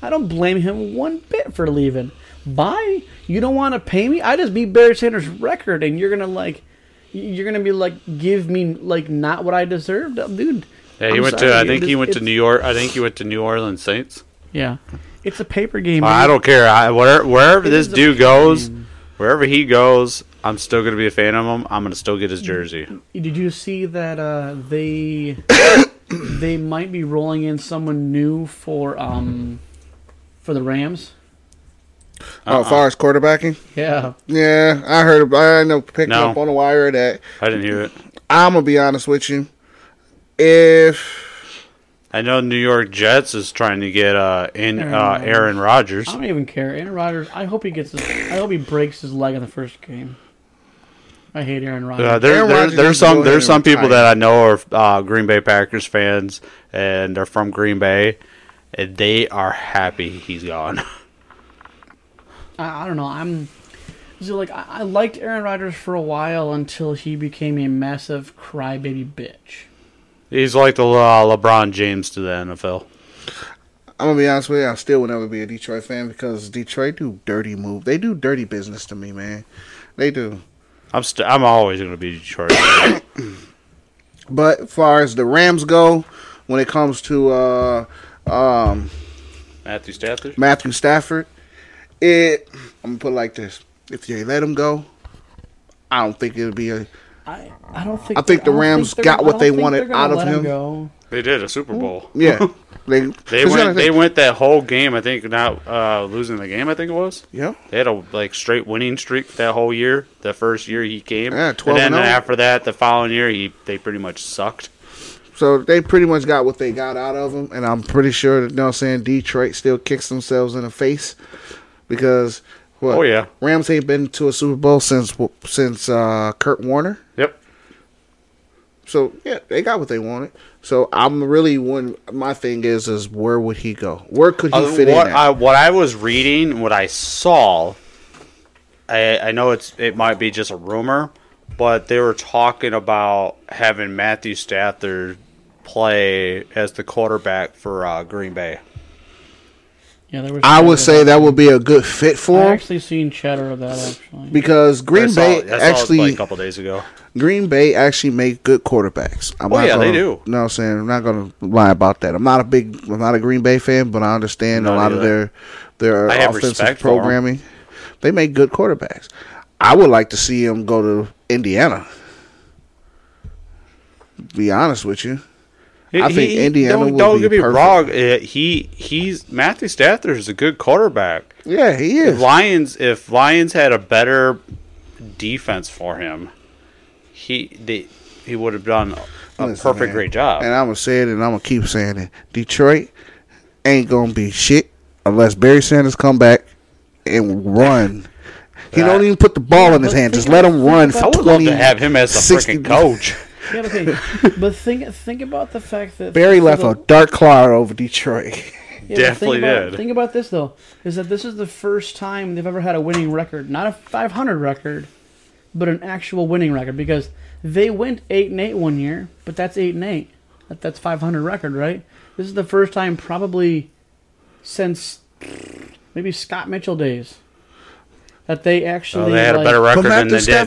One bit for leaving. Bye. You don't want to pay me? I just beat Barry Sanders' record, and you're gonna be like, give me like not what I deserved, dude. Yeah, I think he went to New Orleans Saints. Yeah, it's a paper game. I don't care. Wherever this dude goes, wherever he goes, I'm still gonna be a fan of him. I'm gonna still get his jersey. Did you see that they might be rolling in someone new for for the Rams? Oh, as far as quarterbacking? Yeah. Yeah, I heard. I know. Picked up on the wire that. I didn't hear it. I'm going to be honest with you. I know New York Jets is trying to get Aaron Rodgers. I don't even care. Aaron Rodgers, I hope he gets his, I hope he breaks his leg in the first game. I hate Aaron Rodgers. There's some people that I know are Green Bay Packers fans, and they're from Green Bay, and they are happy he's gone. I don't know. I liked Aaron Rodgers for a while until he became a massive crybaby bitch. He's like the LeBron James to the NFL. I'm going to be honest with you. I still would never be a Detroit fan because Detroit do dirty move. They do dirty business to me, man. They do. I'm always going to be Detroit. But as far as the Rams go, when it comes to Matthew Stafford, I'm going to put it like this. If they let him go, I don't think it'll be a... I don't think. I think the Rams got what they wanted out of him. They did a Super Bowl. Yeah, they went that whole game. I think not losing the game. I think it was. Yeah, they had a straight winning streak that whole year. The first year he came, 12. And then after that, the following year, they pretty much sucked. So they pretty much got what they got out of him, and I'm pretty sure that Detroit still kicks themselves in the face because. What? Oh, yeah. Rams ain't been to a Super Bowl since Kurt Warner. Yep. So, yeah, they got what they wanted. So, my thing is where would he go? Where could he fit in at? What I was reading, what I saw, I know it might be just a rumor, but they were talking about having Matthew Stafford play as the quarterback for Green Bay. Yeah, I would say that would be a good fit for him. I've actually seen chatter of that, actually. Because Green Bay a couple days ago. Green Bay actually make good quarterbacks. They do. No, I'm saying I'm not going to lie about that. I'm not a Green Bay fan, but I understand a lot of their offensive programming. They make good quarterbacks. I would like to see him go to Indiana. Be honest with you. I think Indiana would be perfect. Don't get me wrong. Matthew Stafford is a good quarterback. Yeah, he is. If Lions had a better defense for him, he would have done a great job. And I'm going to say it, and I'm going to keep saying it. Detroit ain't going to be shit unless Barry Sanders come back and run. He don't even put the ball in his hand. Just let him run for 20. I would love to have him as a freaking coach. Yeah, but think about the fact that Barry left a dark cloud over Detroit. Yeah, definitely did. Think about this though: is that this is the first time they've ever had a winning record, not a 500 record, but an actual winning record because they went 8-8 one year, but that's 8-8. That's 500 record, right? This is the first time probably since maybe Scott Mitchell days. That they actually they had a better record than they did a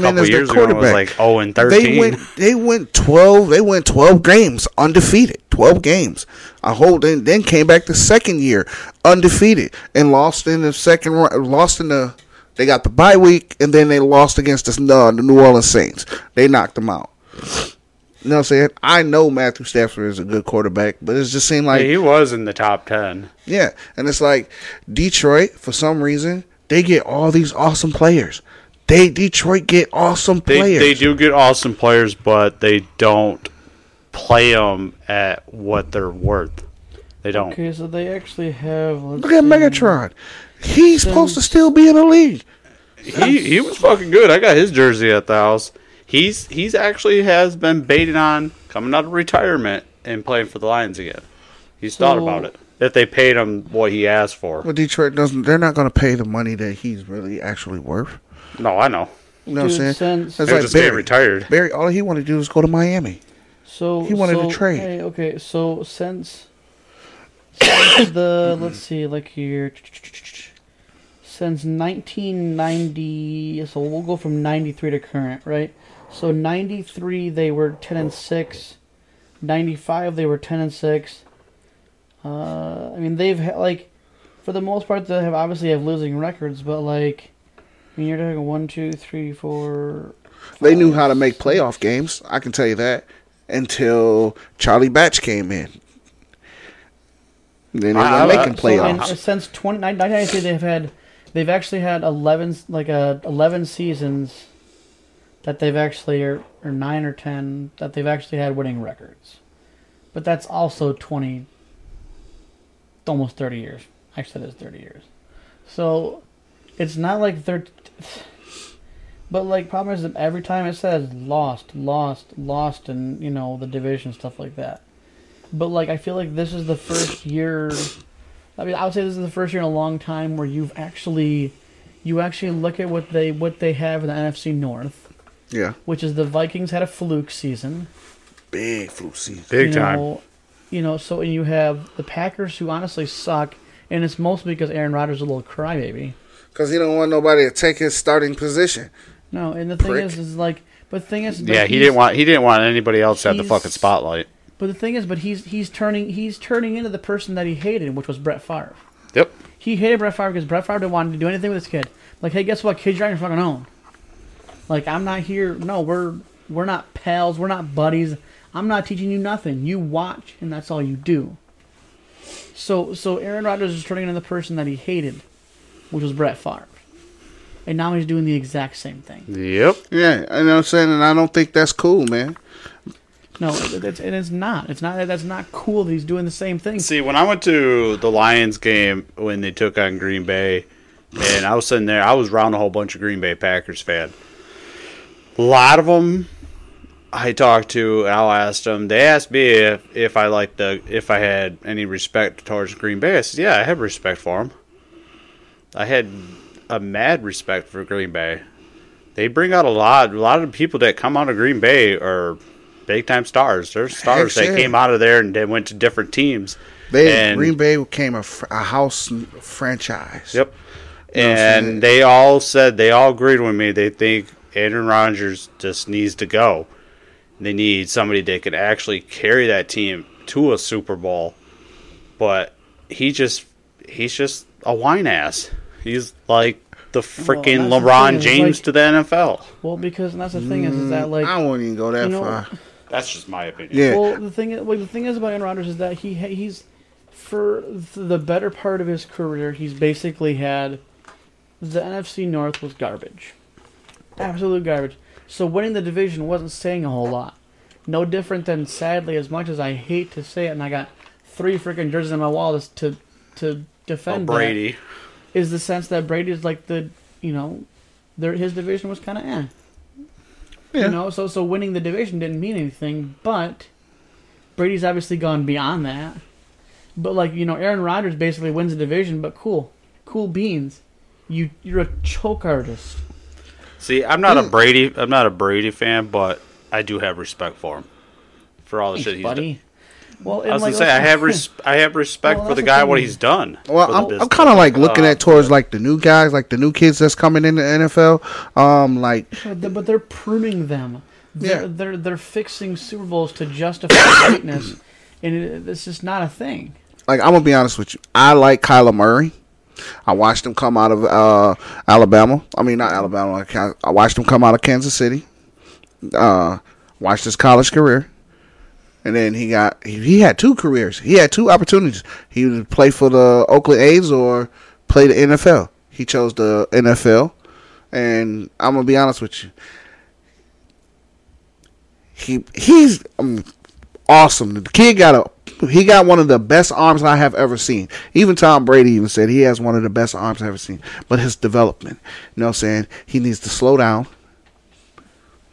couple years ago. It was 0-13. They went 12. They went 12 games undefeated. 12 games. Then came back the second year undefeated and lost in the second round. They got the bye week and then they lost against the New Orleans Saints. They knocked them out. You know what I'm saying? I know Matthew Stafford is a good quarterback, but it just seemed like he was in the top 10. Yeah, and it's like Detroit for some reason. They get all these awesome players. Detroit get awesome players. They do get awesome players, but they don't play them at what they're worth. They don't. Okay, so they actually have... Look at Megatron. He's supposed to still be in the league. He was fucking good. I got his jersey at the house. He's actually has been baited on coming out of retirement and playing for the Lions again. He's thought about it. If they paid him what he asked for. Well, Detroit doesn't. They're not going to pay the money that he's really actually worth. No, I know. You know what I'm saying? It's like Barry retired. Barry, all he wanted to do was go to Miami. So he wanted to trade. Hey, okay, so since the let's see, like here, since 1990, so we'll go from 93 to current, right? So 93 they were 10-6. 95 they were 10-6. I mean, they've for the most part, they have obviously have losing records, but you're talking 1, 2, 3, 4. They knew how to make playoff games. I can tell you that until Charlie Batch came in. They didn't make playoffs. Since 1993, they've actually had 11 seasons that they've actually or 9 or 10 that they've actually had winning records. But that's also 20, almost 30 years. Actually, that is 30 years. So it's not like they're. But like, problem is every time it says lost, and you know the division stuff like that. But like, I feel like this is the first year. I mean, I would say this is the first year in a long time where you actually look at what they have in the NFC North. Yeah. Which is the Vikings had a fluke season. Big fluke season. Big time. You know, so and you have the Packers who honestly suck, and it's mostly because Aaron Rodgers is a little crybaby. Because he don't want nobody to take his starting position. No, and the thing is like, but the thing is, yeah, he didn't want anybody else to have the fucking spotlight. But the thing is, but he's turning into the person that he hated, which was Brett Favre. Yep. He hated Brett Favre because Brett Favre didn't want to do anything with this kid. Like, hey, guess what, kid? You're on your fucking own. Like, I'm not here. No, we're not pals. We're not buddies. I'm not teaching you nothing. You watch, and that's all you do. So Aaron Rodgers is turning into the person that he hated, which was Brett Favre. And now he's doing the exact same thing. Yep. Yeah, you know what I'm saying? And I don't think that's cool, man. No, it's not. It's not. That's not cool that he's doing the same thing. See, when I went to the Lions game when they took on Green Bay, and I was sitting there, I was around a whole bunch of Green Bay Packers fans. A lot of them I talked to, and I asked them. They asked me if I liked if I had any respect towards Green Bay. I said, yeah, I had respect for them. I had a mad respect for Green Bay. They bring out a lot of the people that come out of Green Bay are big time stars. There's stars that came out of there and they went to different teams. Green Bay became a house franchise. Yep. And they all agreed with me. They think Aaron Rodgers just needs to go. They need somebody that can actually carry that team to a Super Bowl. But he's just a whine ass. He's like the freaking LeBron James to the NFL. Well, because that's the thing is that like I won't even go that far. That's just my opinion. Yeah. Well, the thing is about Aaron Rodgers is that he's for the better part of his career, he's basically had the NFC North was garbage, absolute garbage. So winning the division wasn't saying a whole lot. No different than, sadly, as much as I hate to say it, and I got 3 freaking jerseys on my wall to defend Brady. That, is the sense that Brady's like the, you know, his division was kind of eh. Yeah. You know, so winning the division didn't mean anything, but Brady's obviously gone beyond that. But like, you know, Aaron Rodgers basically wins the division, but cool beans. You're a choke artist. See, I'm not a Brady fan, but I do have respect for him for all the shit he's done. Well, I was like, gonna say I have respect for the guy what he's done. Well, I'm kind of like looking at towards like the new guys, like the new kids that's coming in the NFL. But they're pruning them. They're fixing Super Bowls to justify greatness, and it's just not a thing. Like, I'm gonna be honest with you, I like Kyler Murray. I watched him come out of Alabama. I mean, not Alabama. I watched him come out of Kansas City. Watched his college career. And then he had 2 careers. He had 2 opportunities. He would play for the Oakland A's or play the NFL. He chose the NFL. And I'm going to be honest with you. He's awesome. The kid got one of the best arms I have ever seen. Even Tom Brady even said he has one of the best arms I've ever seen. But his development, you know what I'm saying? He needs to slow down.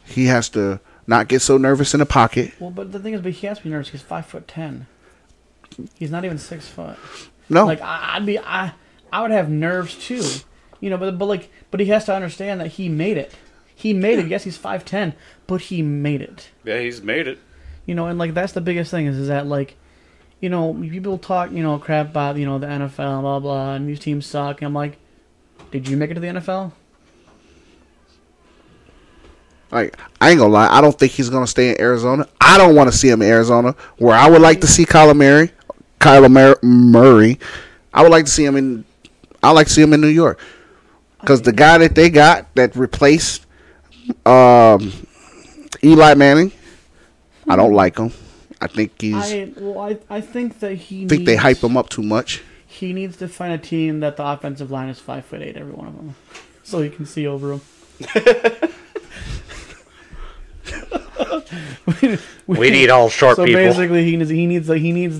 He has to not get so nervous in the pocket. Well, but the thing is, but he has to be nervous. He's 5'10". He's not even 6 foot. No, like I would have nerves too, you know. But he has to understand that he made it. He made it. Yes, he's 5'10", but he made it. Yeah, he's made it. You know, and like that's the biggest thing is that like, you know, people talk, you know, crap about, you know, the NFL, blah blah, and these teams suck. And I'm like, did you make it to the NFL? Like, I ain't gonna lie, I don't think he's gonna stay in Arizona. I don't want to see him in Arizona, where I would like to see Kyler Murray. I would like to see him in. I like to see him in New York, because the guy that they got that replaced Eli Manning, I don't like him. I think he's. I think that he. Think they hype him up too much. He needs to find a team that the offensive line is 5'8", every one of them, so he can see over them. we need all short people. So basically, he needs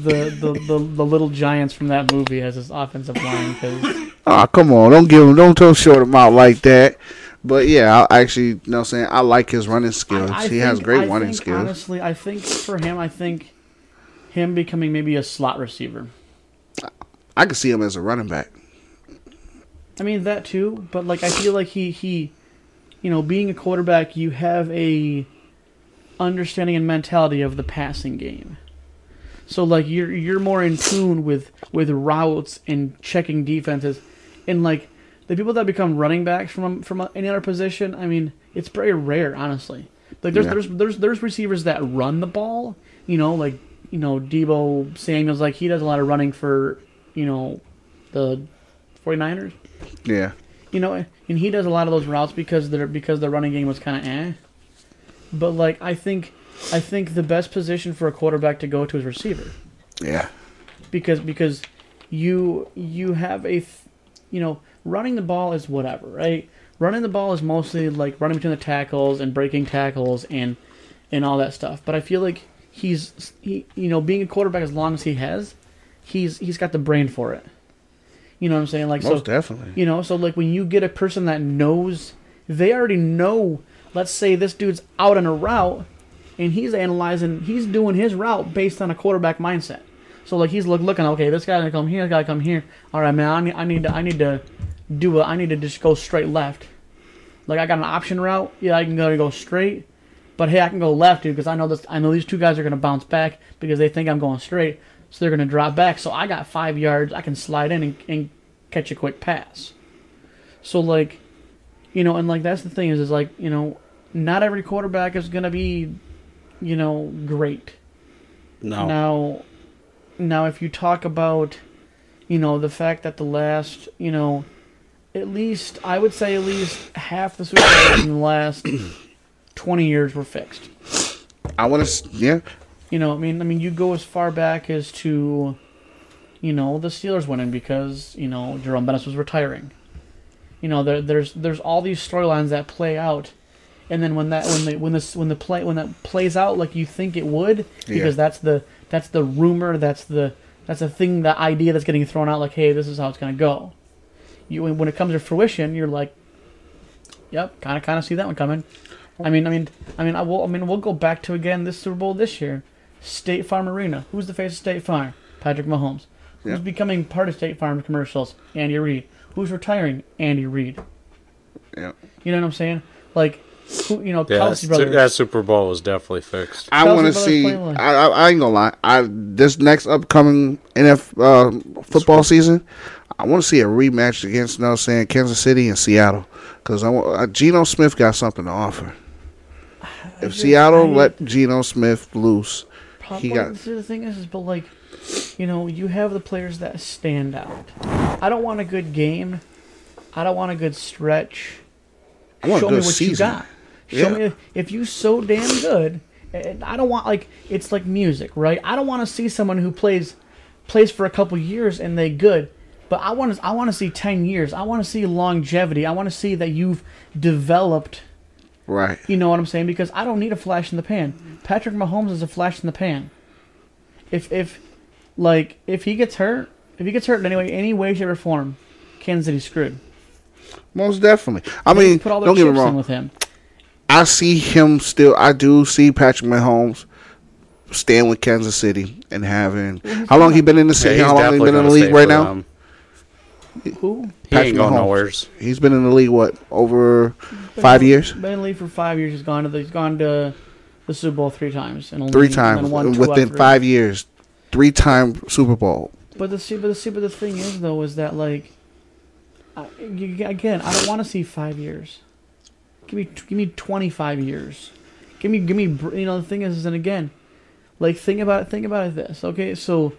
the little giants from that movie as his offensive line. Ah, come on! Don't short him out like that. But yeah, I actually, you know what I'm saying, I like his running skills. He has great running skills. Honestly, I think for him, him becoming maybe a slot receiver. I could see him as a running back. I mean, that too, but like I feel like he you know, being a quarterback, you have a understanding and mentality of the passing game. So like you're more in tune with routes and checking defenses, and like the people that become running backs from any other position, I mean, it's very rare, honestly. Like there's receivers that run the ball, you know, like, you know, Deebo Samuel's, like, he does a lot of running for, you know, the 49ers. Yeah. You know, and he does a lot of those routes because the running game was kind of eh. But like I think the best position for a quarterback to go to is receiver. Yeah. Because you have a running the ball is whatever, right? Running the ball is mostly like running between the tackles and breaking tackles and all that stuff. But I feel like he being a quarterback, as long as he has, he's got the brain for it. You know what I'm saying? Like, most definitely. You know, so like when you get a person that knows, they already know. Let's say this dude's out on a route, and he's doing his route based on a quarterback mindset. So like he's looking, okay, this guy's gonna come here, this guy's gonna come here. All right, man, I need to just go straight left. Like, I got an option route. Yeah, I can go straight, but hey, I can go left, dude, because I know these two guys are gonna bounce back because they think I'm going straight, so they're gonna drop back. So I got 5 yards. I can slide in and catch a quick pass. So like, you know, and like that's the thing is like, you know, not every quarterback is gonna be, you know, great. No. Now, if you talk about, you know, the fact that the last, you know, at least half the Super Bowls in the last 20 years were fixed. You know, I mean, you go as far back as to, you know, the Steelers winning because, you know, Jerome Bettis was retiring. You know, there's all these storylines that play out, and then when that plays out like you think it would, because that's the rumor, that's the thing, the idea that's getting thrown out, like, hey, this is how it's gonna go. You, when it comes to fruition, you're like, yep, kind of see that one coming. We'll go back to again this Super Bowl this year, State Farm Arena. Who's the face of State Farm? Patrick Mahomes. Who's becoming part of State Farm commercials? Andy Reid. Who's retiring? Andy Reid. Yeah. You know what I'm saying? Like, who, you know, Kelsey brothers. That Super Bowl was definitely fixed. I want to see. I ain't gonna lie. This next upcoming NFL football season, I want to see a rematch against, you know, saying, Kansas City and Seattle, because Geno Smith got something to offer. If Seattle let Geno Smith loose, the thing is, but like, you know, you have the players that stand out. I don't want a good game. I don't want a good stretch. I want Show me what you got. Show me if you so damn good. And I don't want, like, it's like music, right? I don't want to see someone who plays for a couple years and they good, but I want to see 10 years. I want to see longevity. I want to see that you've developed. Right. You know what I'm saying? Because I don't need a flash in the pan. Patrick Mahomes is a flash in the pan. If he gets hurt, in any way, shape, or form, Kansas City's screwed. Most definitely. I mean, don't get me wrong. With him. I see him still. I do see Patrick Mahomes staying with Kansas City and having. How long he been in the city? How long he been in the league right now? Who? Patrick Mahomes. He's been in the league over 5 years. Been in the league for 5 years. He's gone to the Super Bowl 3 times. Within 5 years, 3-time Super Bowl. But the thing is though is that like. I don't want to see 5 years. Give me 25 years. Give me. You know, the thing is, and again, like think about this. Okay, so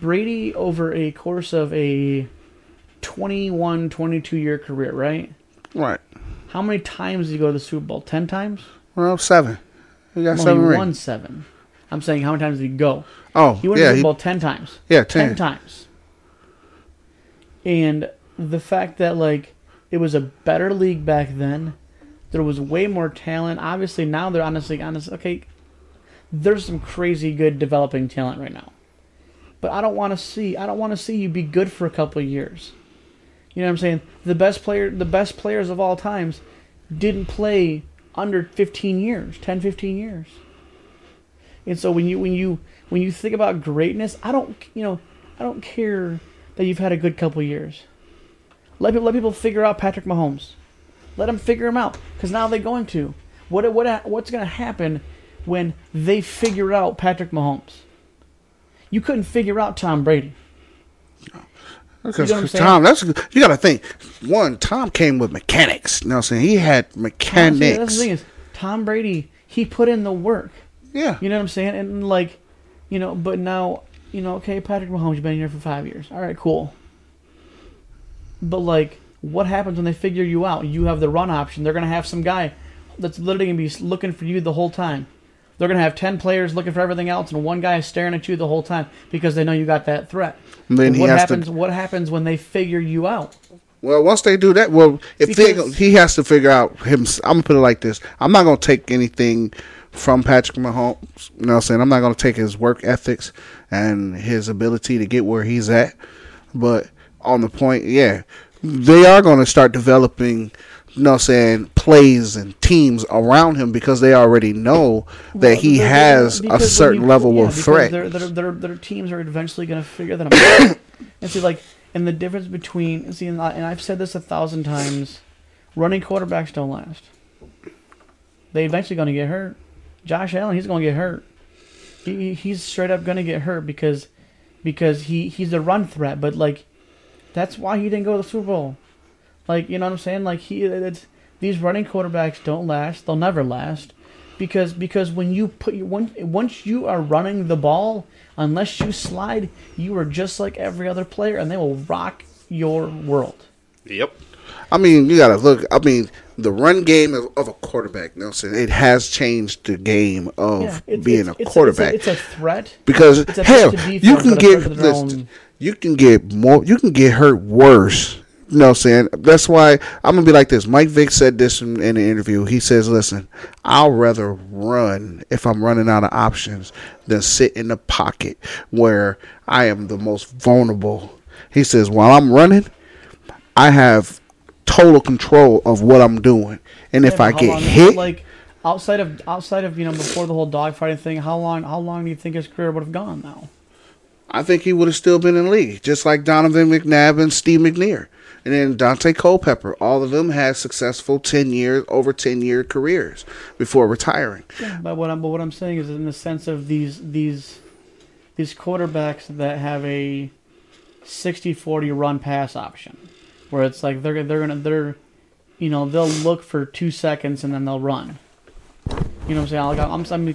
Brady over a course of a 21, 22-year career, right? Right. How many times did he go to the Super Bowl? 10 times? Well, 7. He got 7 rings. He won 7. I'm saying how many times did he go? Oh, he went to the Super Bowl 10 times. Yeah, 10. 10 times. And the fact that, like, it was a better league back then. There was way more talent. Obviously, now they're honestly, there's some crazy good developing talent right now. But I don't want to see you be good for a couple of years. You know what I'm saying? The best players of all times didn't play under 15 years, 10, 15 years. And so when you think about greatness, I don't care that you've had a good couple of years. Let people figure out Patrick Mahomes. Let them figure him out, because now they're going to. What's going to happen when they figure out Patrick Mahomes? You couldn't figure out Tom Brady. You got to think. One, Tom came with mechanics. You know what I'm saying? He had mechanics. That's the thing is, Tom Brady, he put in the work. Yeah. You know what I'm saying? And but now, Patrick Mahomes, you've been here for 5 years. All right, cool. But, what happens when they figure you out? You have the run option. They're going to have some guy that's literally going to be looking for you the whole time. They're going to have 10 players looking for everything else, and one guy is staring at you the whole time because they know you got that threat. And then what happens when they figure you out? Well, once they do that, he has to figure out himself. I'm going to put it like this. I'm not going to take anything from Patrick Mahomes. You know what I'm saying? I'm not going to take his work ethics and his ability to get where he's at. But on the point, yeah, they are going to start developing, you know what I'm saying, plays and teams around him, because they already know that he has a certain level of threat. Their teams are eventually going to figure that out. And see, and the difference between, and I've said this 1,000 times, running quarterbacks don't last. They eventually going to get hurt. Josh Allen, he's going to get hurt. He's straight up going to get hurt because he's a run threat, but that's why he didn't go to the Super Bowl. You know what I'm saying? These running quarterbacks don't last. They'll never last, because when you once you are running the ball, unless you slide, you are just like every other player, and they will rock your world. Yep. I mean, you gotta look. I mean, the run game of a quarterback, you know what I'm saying? It has changed the game of being a quarterback. It's a threat, because you can get hurt worse. You know what I'm saying? That's why I'm going to be like this. Mike Vick said this in an interview. He says, listen, I'll rather run if I'm running out of options than sit in the pocket where I am the most vulnerable. He says, while I'm running, I have total control of what I'm doing. And if I get hit. Outside of before the whole dogfighting thing, how long do you think his career would have gone now? I think he would have still been in the league, just like Donovan McNabb and Steve McNair. And then Dante Culpepper, all of them had successful 10-year careers before retiring. Yeah, but what I'm saying is, in the sense of these quarterbacks that have a 60-40 run pass option, where it's like they're they'll look for 2 seconds and then they'll run. You know what I'm saying?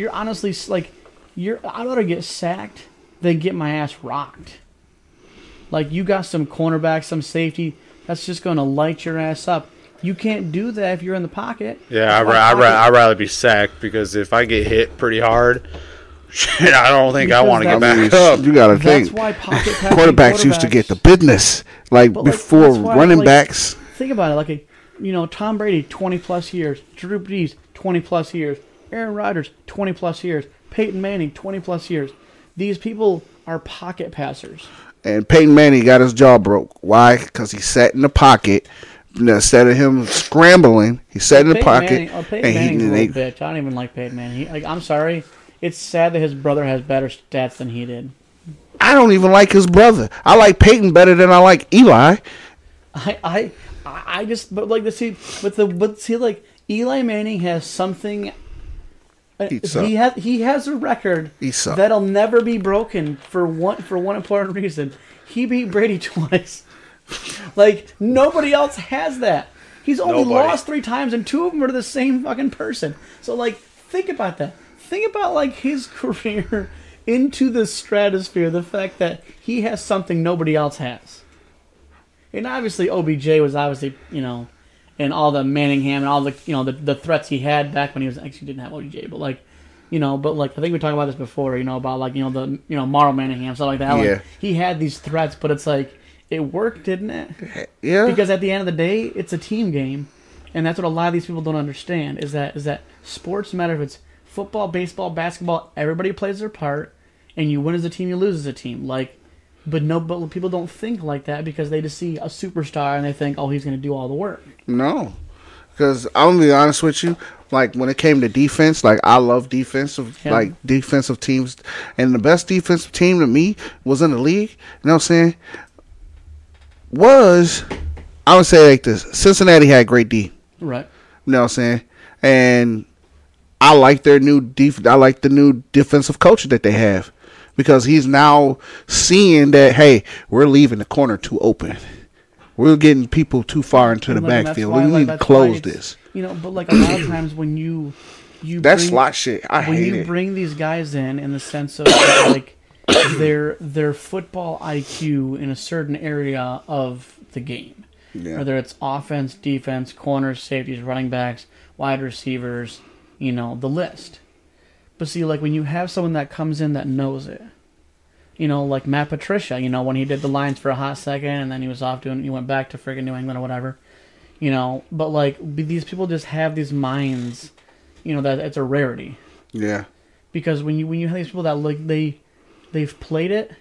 You're honestly I'd rather get sacked than get my ass rocked. You got some cornerback, some safety, that's just going to light your ass up. You can't do that if you're in the pocket. Yeah, I'd rather be sacked, because if I get hit pretty hard, shit, I don't think I want to get back up. You got to think. That's why pocket passing quarterbacks used to get the business, before running backs. Think about it. Tom Brady, 20-plus years. Drew Brees, 20-plus years. Aaron Rodgers, 20-plus years. Peyton Manning, 20-plus years. These people are pocket passers. And Peyton Manning got his jaw broke. Why? Because he sat in the pocket. Instead of him scrambling, he sat in the pocket. Peyton Manning's a bitch. I don't even like Peyton Manning. I'm sorry. It's sad that his brother has better stats than he did. I don't even like his brother. I like Peyton better than I like Eli. Eli Manning has something. He has a record that'll never be broken for one important reason. He beat Brady twice. Nobody else has that. He's only lost 3 times, and 2 of them are the same fucking person. So think about that. Think about his career into the stratosphere. The fact that he has something nobody else has, and obviously OBJ was and all the Manningham and all the threats he had back when he didn't have OBJ, but You know, but like I think we talked about this before. You know about like the Mauro Manningham stuff like that. Yeah. Like, he had these threats, but it's like it worked, didn't it? Yeah. Because at the end of the day, it's a team game, and that's what a lot of these people don't understand. Is that sports, no matter if it's football, baseball, basketball, everybody plays their part, and you win as a team, you lose as a team. Like, but people don't think like that because they just see a superstar and they think, oh, he's going to do all the work. No, because I'm gonna be honest with you. Like, when it came to defense, like, I love defensive, like, defensive teams. And the best defensive team to me was in the league, you know what I'm saying, I would say like this. Cincinnati had great D. Right. You know what I'm saying? And I like their new defensive coach that they have because he's now seeing that, hey, we're leaving the corner too open. We're getting people too far into the backfield. We need to close this. You know, but like a lot of times when you that's slot shit. I hate it. When you bring these guys in the sense of like their football IQ in a certain area of the game, yeah. Whether it's offense, defense, corners, safeties, running backs, wide receivers, you know, the list. But see, like when you have someone that comes in that knows it. You know, like Matt Patricia, you know, when he did the Lions for a hot second and then he went back to friggin' New England or whatever. You know, but like these people just have these minds, you know, that it's a rarity. Yeah. Because when you have these people that like they've played it,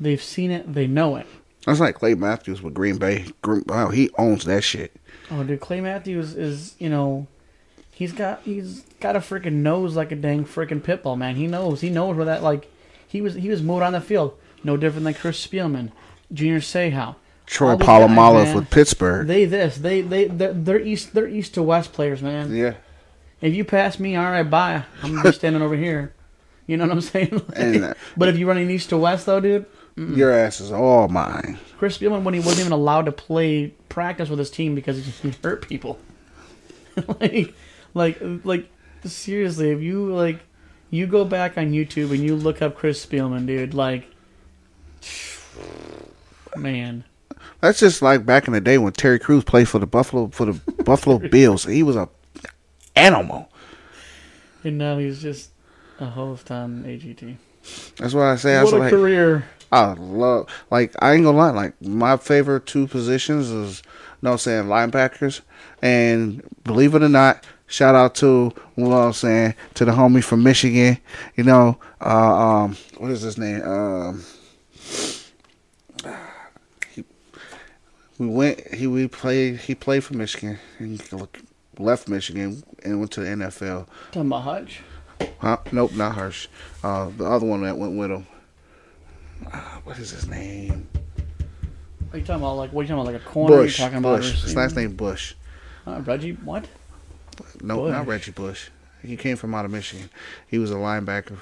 they've seen it, they know it. That's like Clay Matthews with Green Bay. Wow, he owns that shit. Oh, dude, Clay Matthews is, you know, he's got a freaking nose like a dang freaking pit bull, man. He knows where that like. He was moved on the field, no different than Chris Spielman, Junior Seau, Troy Polamalu with Pittsburgh. They're east to west players, man. Yeah. If you pass me, all right, bye. I'm gonna be standing over here. You know what I'm saying? Like, but if you're running east to west, though, dude, your ass is all mine. Chris Spielman, when he wasn't even allowed to play practice with his team because he hurt people. like seriously, if you like. You go back on YouTube and you look up Chris Spielman, dude. Like, man, that's just like back in the day when Terry Crews played for the Buffalo Bills. He was a animal, and now he's just a host on AGT. That's what I say. What a career! I love. Like, I ain't gonna lie. Like, my favorite two positions is, you know what I'm saying, linebackers, and believe it or not. Shout out to, you know what I'm saying, to the homie from Michigan, you know, what is his name? He played for Michigan and left Michigan and went to the NFL. Talking about Hutch? Huh? Nope, not Hirsch. The other one that went with him. What is his name? Are you talking about like a corner? Bush. Talking about Bush. His last name Bush. Reggie what? No, Bush. Not Reggie Bush. He came from out of Michigan. He was a linebacker.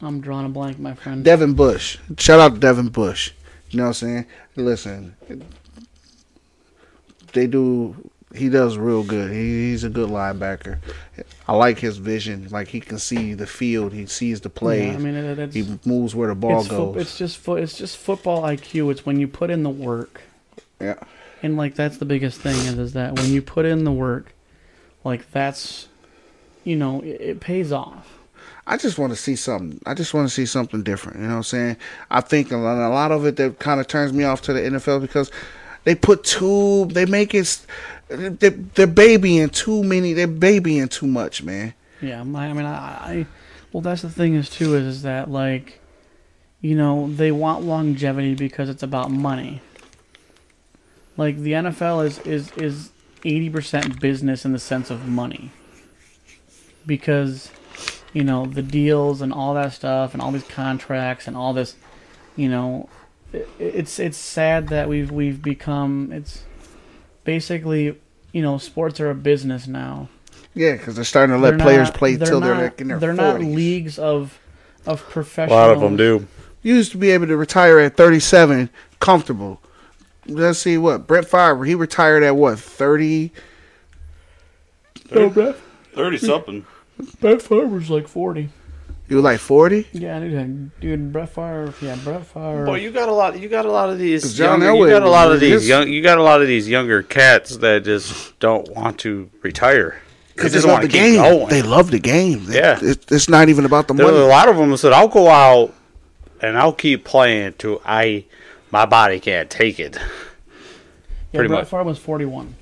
I'm drawing a blank, my friend. Devin Bush. Shout out to Devin Bush. You know what I'm saying? Listen, he does real good. He's a good linebacker. I like his vision. Like, he can see the field. He sees the plays. Yeah, I mean, he moves where the ball goes. It's just football IQ. It's when you put in the work. Yeah. And, like, that's the biggest thing is that when you put in the work, like, that's, you know, it pays off. I just want to see something different. You know what I'm saying? I think a lot of it that kind of turns me off to the NFL because they're babying too much, man. Yeah, I mean, well, that's the thing is that, like, you know, they want longevity because it's about money. Like, the NFL is 80% business in the sense of money. Because, you know, the deals and all that stuff and all these contracts and all this, you know, it's sad that we've become, it's basically, you know, sports are a business now. Yeah, because they're starting to let players play till they're like in their 40s. They're not leagues of professionals. A lot of them do. You used to be able to retire at 37 comfortable. Let's see what Brett Favre. He retired at what 30? 30 something. Brett Favre was like 40. You were like 40? Yeah, dude. Brett Favre. Yeah, Brett Favre. Boy, you got a lot of these. You got a lot of these younger cats that just don't want to retire. Because they just love the game. Going. They love the game. Yeah. It's not even about the money. A lot of them said, I'll go out and I'll keep playing till my body can't take it. Yeah, Brett Favre was 41.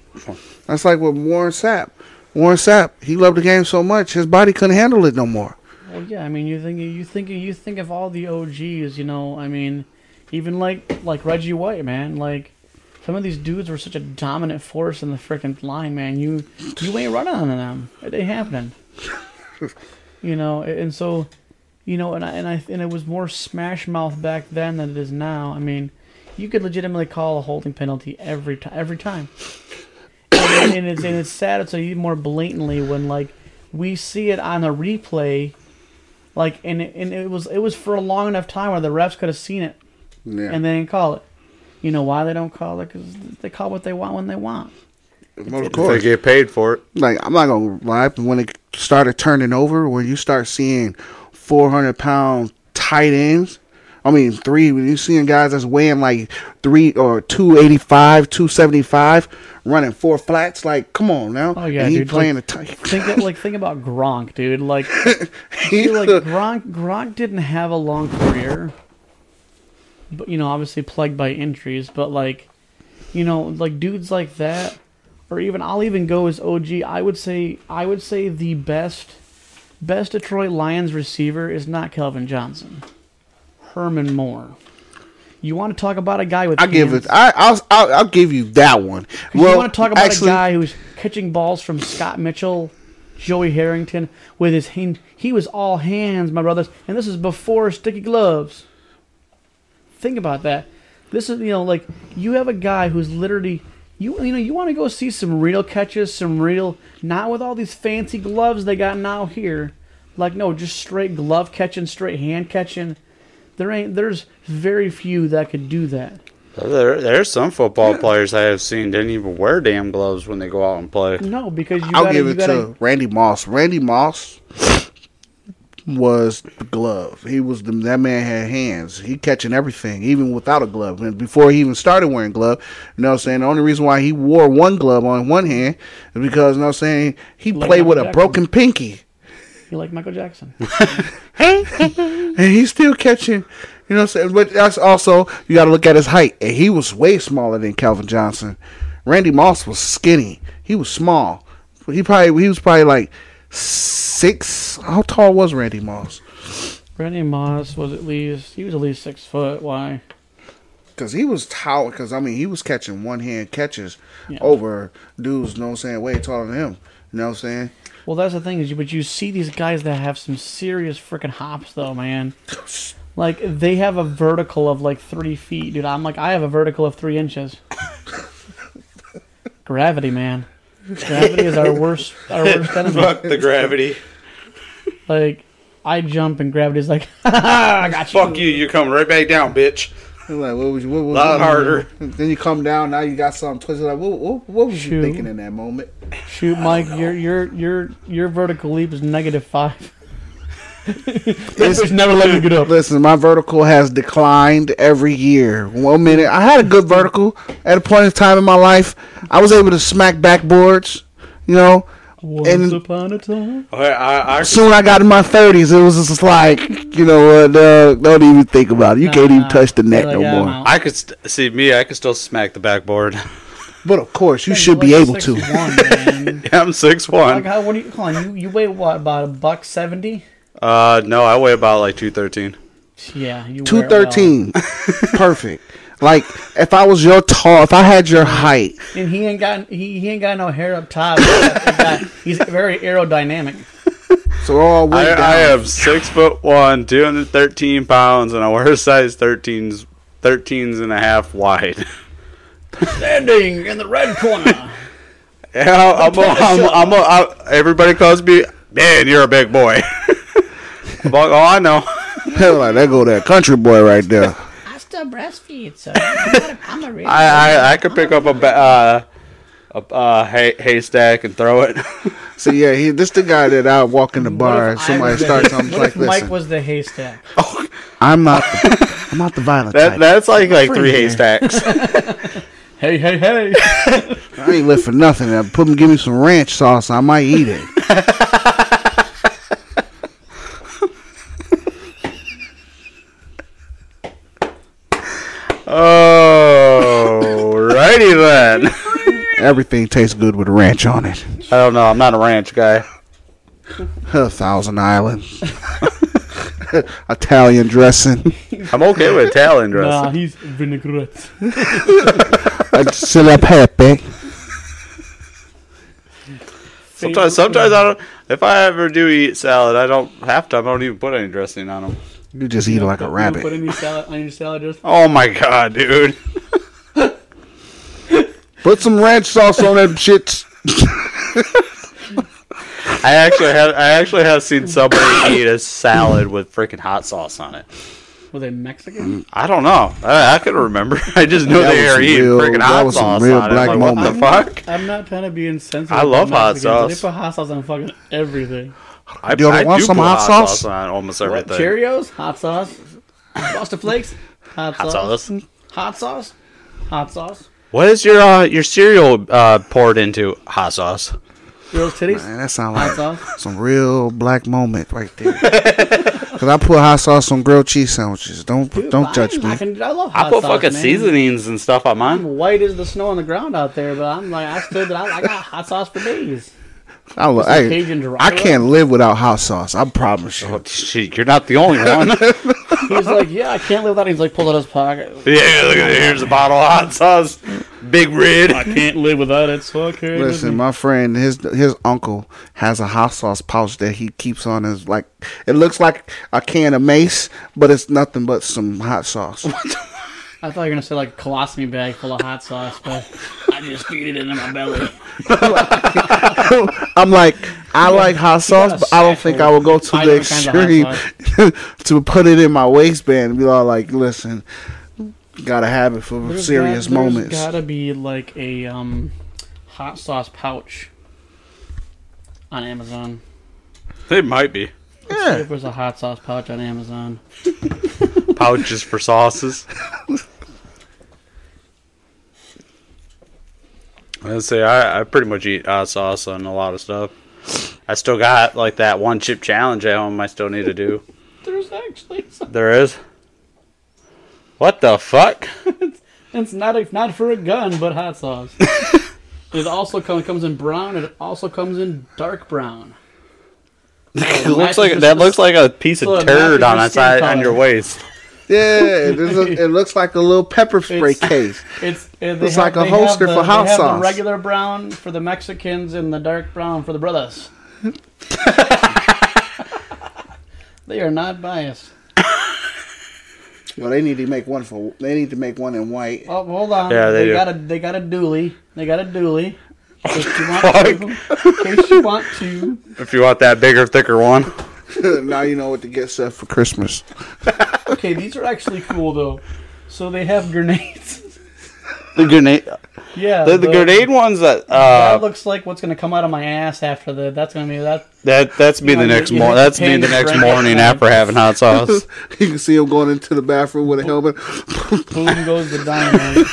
That's like with Warren Sapp. Warren Sapp, he loved the game so much, his body couldn't handle it no more. Well, yeah, I mean, you think of all the OGs, you know. I mean, even like Reggie White, man. Like some of these dudes were such a dominant force in the freaking line, man. You ain't running on them. It ain't happening. You know, and so, you know, and it was more smash mouth back then than it is now. I mean, you could legitimately call a holding penalty every time. And it's sad. It's even more blatantly when like we see it on a replay. Like it was for a long enough time where the refs could have seen it, yeah, and they didn't call it. You know why they don't call it? Because they call what they want when they want. Of course, they get paid for it. Like I'm not gonna lie, when it started turning over, when you start seeing 400-pound tight ends, I mean 3. When you seeing guys that's weighing like 3 or 285, 275, running 4 flats, like come on now. Oh yeah, and dude, playing like, a tight. Think about Gronk, dude. Like, dude, like Gronk didn't have a long career, but you know, obviously plagued by injuries. But like, you know, like dudes like that, or even I'll even go as OG. I would say the best Detroit Lions receiver is not Kelvin Johnson. Herman Moore. You want to talk about a guy with hands? I'll give you that one. Well, you want to talk about a guy who's catching balls from Scott Mitchell, Joey Harrington, with his hand. He was all hands, my brothers. And this is before sticky gloves. Think about that. This is, you know, like you have a guy who's literally, you know, you want to go see some real catches, not with all these fancy gloves they got now here. Like no, just straight glove catching, straight hand catching. There's very few that could do that. There's some football players I have seen didn't even wear damn gloves when they go out and play. No, because I'll give it to Randy Moss. Randy Moss was the glove. That man had hands. He catching everything, even without a glove. And before he even started wearing glove, you know what I'm saying? The only reason why he wore one glove on one hand is because, you know what I'm saying, he played with a broken pinky. You like Michael Jackson. And he's still catching, you know what I'm saying? But that's also, you got to look at his height. And he was way smaller than Calvin Johnson. Randy Moss was skinny. He was small. He was probably like 6. How tall was Randy Moss? Randy Moss was at least 6 foot. Why? Because he was tall. Because, I mean, he was catching one-hand catches over dudes, you know what I'm saying, way taller than him. You know what I'm saying? Well, that's the thing, but you see these guys that have some serious freaking hops, though, man. Like, they have a vertical of, like, 3 feet, dude. I'm like, I have a vertical of 3 inches. Gravity, man. Gravity is our worst enemy. Fuck the gravity. Like, I jump, and gravity's like, I got you. Fuck you, you come right back down, bitch. Like, what was a lot harder. Then you come down. Now you got something twisted. Like, what was you thinking in that moment? Shoot, Mike, your vertical leap is -5. It's never let me get up. Listen, my vertical has declined every year. 1 minute, I had a good vertical at a point in time in my life. I was able to smack backboards, you know. Once upon a time. Soon I got in my 30s. It was just like, you know what? Don't even think about it. You can't even touch the net no more. I could I could still smack the backboard. But of course, you should be able to. Yeah, I'm 6'1". Like, what are you calling? You weigh what? About $170? No, I weigh about like 213. Yeah, 213. Perfect. Like, if I was your tall, if I had your height. And he ain't got no hair up top. He's very aerodynamic. So all the way down. I have 6'1", 213 pounds, and I wear a size 13s and a half wide. Standing in the red corner. Yeah, everybody calls me, man, you're a big boy. I'm like, oh, I know. Hell, like, that go that country boy right there. Breastfeed, so I'm a real I could pick up a haystack and throw it. So yeah, this the guy that I walk in the bar and somebody starts something like this. Mike was the haystack. Oh, I'm not the violent type. That's like 3 haystacks. Hey, hey, hey. I ain't left for nothing. I put them, give me some ranch sauce. I might eat it. Oh, righty then. Everything tastes good with ranch on it. I don't know. I'm not a ranch guy. A Thousand Islands. Italian dressing. I'm okay with Italian dressing. Nah, he's vinaigrette. Sometimes I don't. If I ever do eat salad, I don't half time. I don't even put any dressing on them. You just eat like a rabbit. Put any salad on your salad dressing. Oh my god, dude! Put some ranch sauce on that shit. I actually have seen somebody eat a salad with freaking hot sauce on it. Were they Mexican? I don't know. I couldn't remember. I just knew they were eating freaking hot sauce on it. Like, what the fuck? I'm not trying to be insensitive. I love hot sauce. They put hot sauce on fucking everything. I do put hot sauce on almost everything. Cheerios, hot sauce. Frosted Flakes, hot sauce. Hot sauce, hot sauce. What is your cereal poured into? Hot sauce. Real titties? Man, that sounds like some real black moment right there. Because I put hot sauce on grilled cheese sandwiches. Don't judge me. I love hot sauce. I put fucking seasonings and stuff on mine. I'm white as the snow on the ground out there, but I'm like, I got hot sauce for days. I can't live without hot sauce. I promise you. Oh, shit, you're not the only one. He's like, yeah, I can't live without it. He's like, pull out his pocket. Yeah, look at it. Here's a bottle of hot sauce. Big red. I can't live without it. Fucking. Listen, my friend, his uncle has a hot sauce pouch that he keeps on his, like, it looks like a can of mace, but it's nothing but some hot sauce. I thought you were going to say, like, a colostomy bag full of hot sauce, but I just feed it into my belly. I'm like, I like hot sauce, but I don't think I will go to the extreme to put it in my waistband and be all like, listen, got to have it for serious moments. There's got to be, like, a hot sauce pouch on Amazon. It might be. Yeah. If there's a hot sauce pouch on Amazon. Pouches for sauces. I'd say I pretty much eat hot sauce on a lot of stuff. I still got like that one chip challenge at home I still need to do. There's actually something. There is? What the fuck? It's not for a gun, but hot sauce. It also comes in brown, and it also comes in dark brown. It looks like a piece of turd on that side on your waist. Yeah, it looks like a little pepper spray case. It's like a holster for hot sauce. They have the regular brown for the Mexicans and the dark brown for the brothers. They are not biased. Well, they need to make one in white. Oh, hold on. Yeah, they got a dooley. They got a dooley. If you want that bigger, thicker one. Now you know what to get Seth for Christmas. Okay, these are actually cool though. So they have grenades. The grenade. Yeah, the grenade ones that. That looks like what's going to come out of my ass after the. That's going to be that. That's me the next morning. That's me the next morning after having hot sauce. You can see him going into the bathroom with a helmet. Boom goes the dynamite.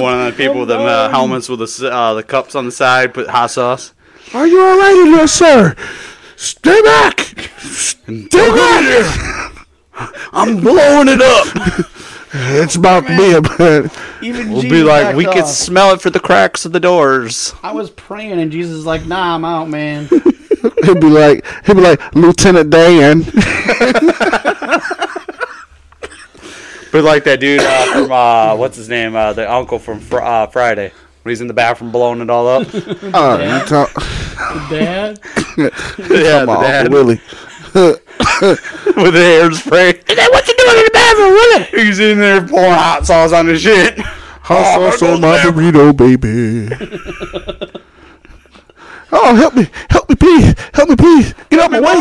One of the people with the helmets with the cups on the side, put hot sauce. Are you all right in there, sir? Stay back! Stay back! I'm blowing it up. It's about to be a bit. We'll be like, we can smell it for the cracks of the doors. I was praying, and Jesus is like, nah, I'm out, man. He'll be like, Lieutenant Dan. But like that dude from, what's his name? The uncle from Friday. When he's in the bathroom blowing it all up. Oh, you talk. Dad? Yeah, the dad. Uncle Willie. With the hair spray. Is that what you doing in the bathroom, Willie? He's in there pouring hot sauce on his shit. Hot sauce on my burrito, baby. Oh, help me, please. Help me, please. Get out my way.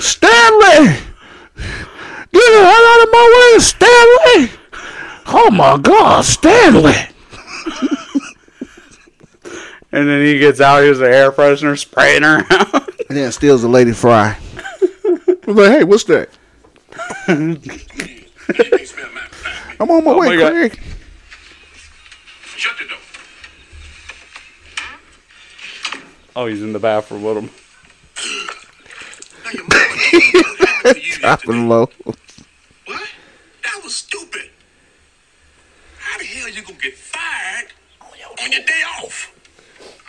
Stanley. Get the hell out of my way, Stanley! Oh my God, Stanley! And then he gets out, here's an air freshener spraying her out. And then steals the lady fry. I'm like, hey, what's that? I'm on my way, Craig. Oh, he's in the bathroom with him. Dropping low. What? That was stupid. How the hell you gonna get fired on your day off?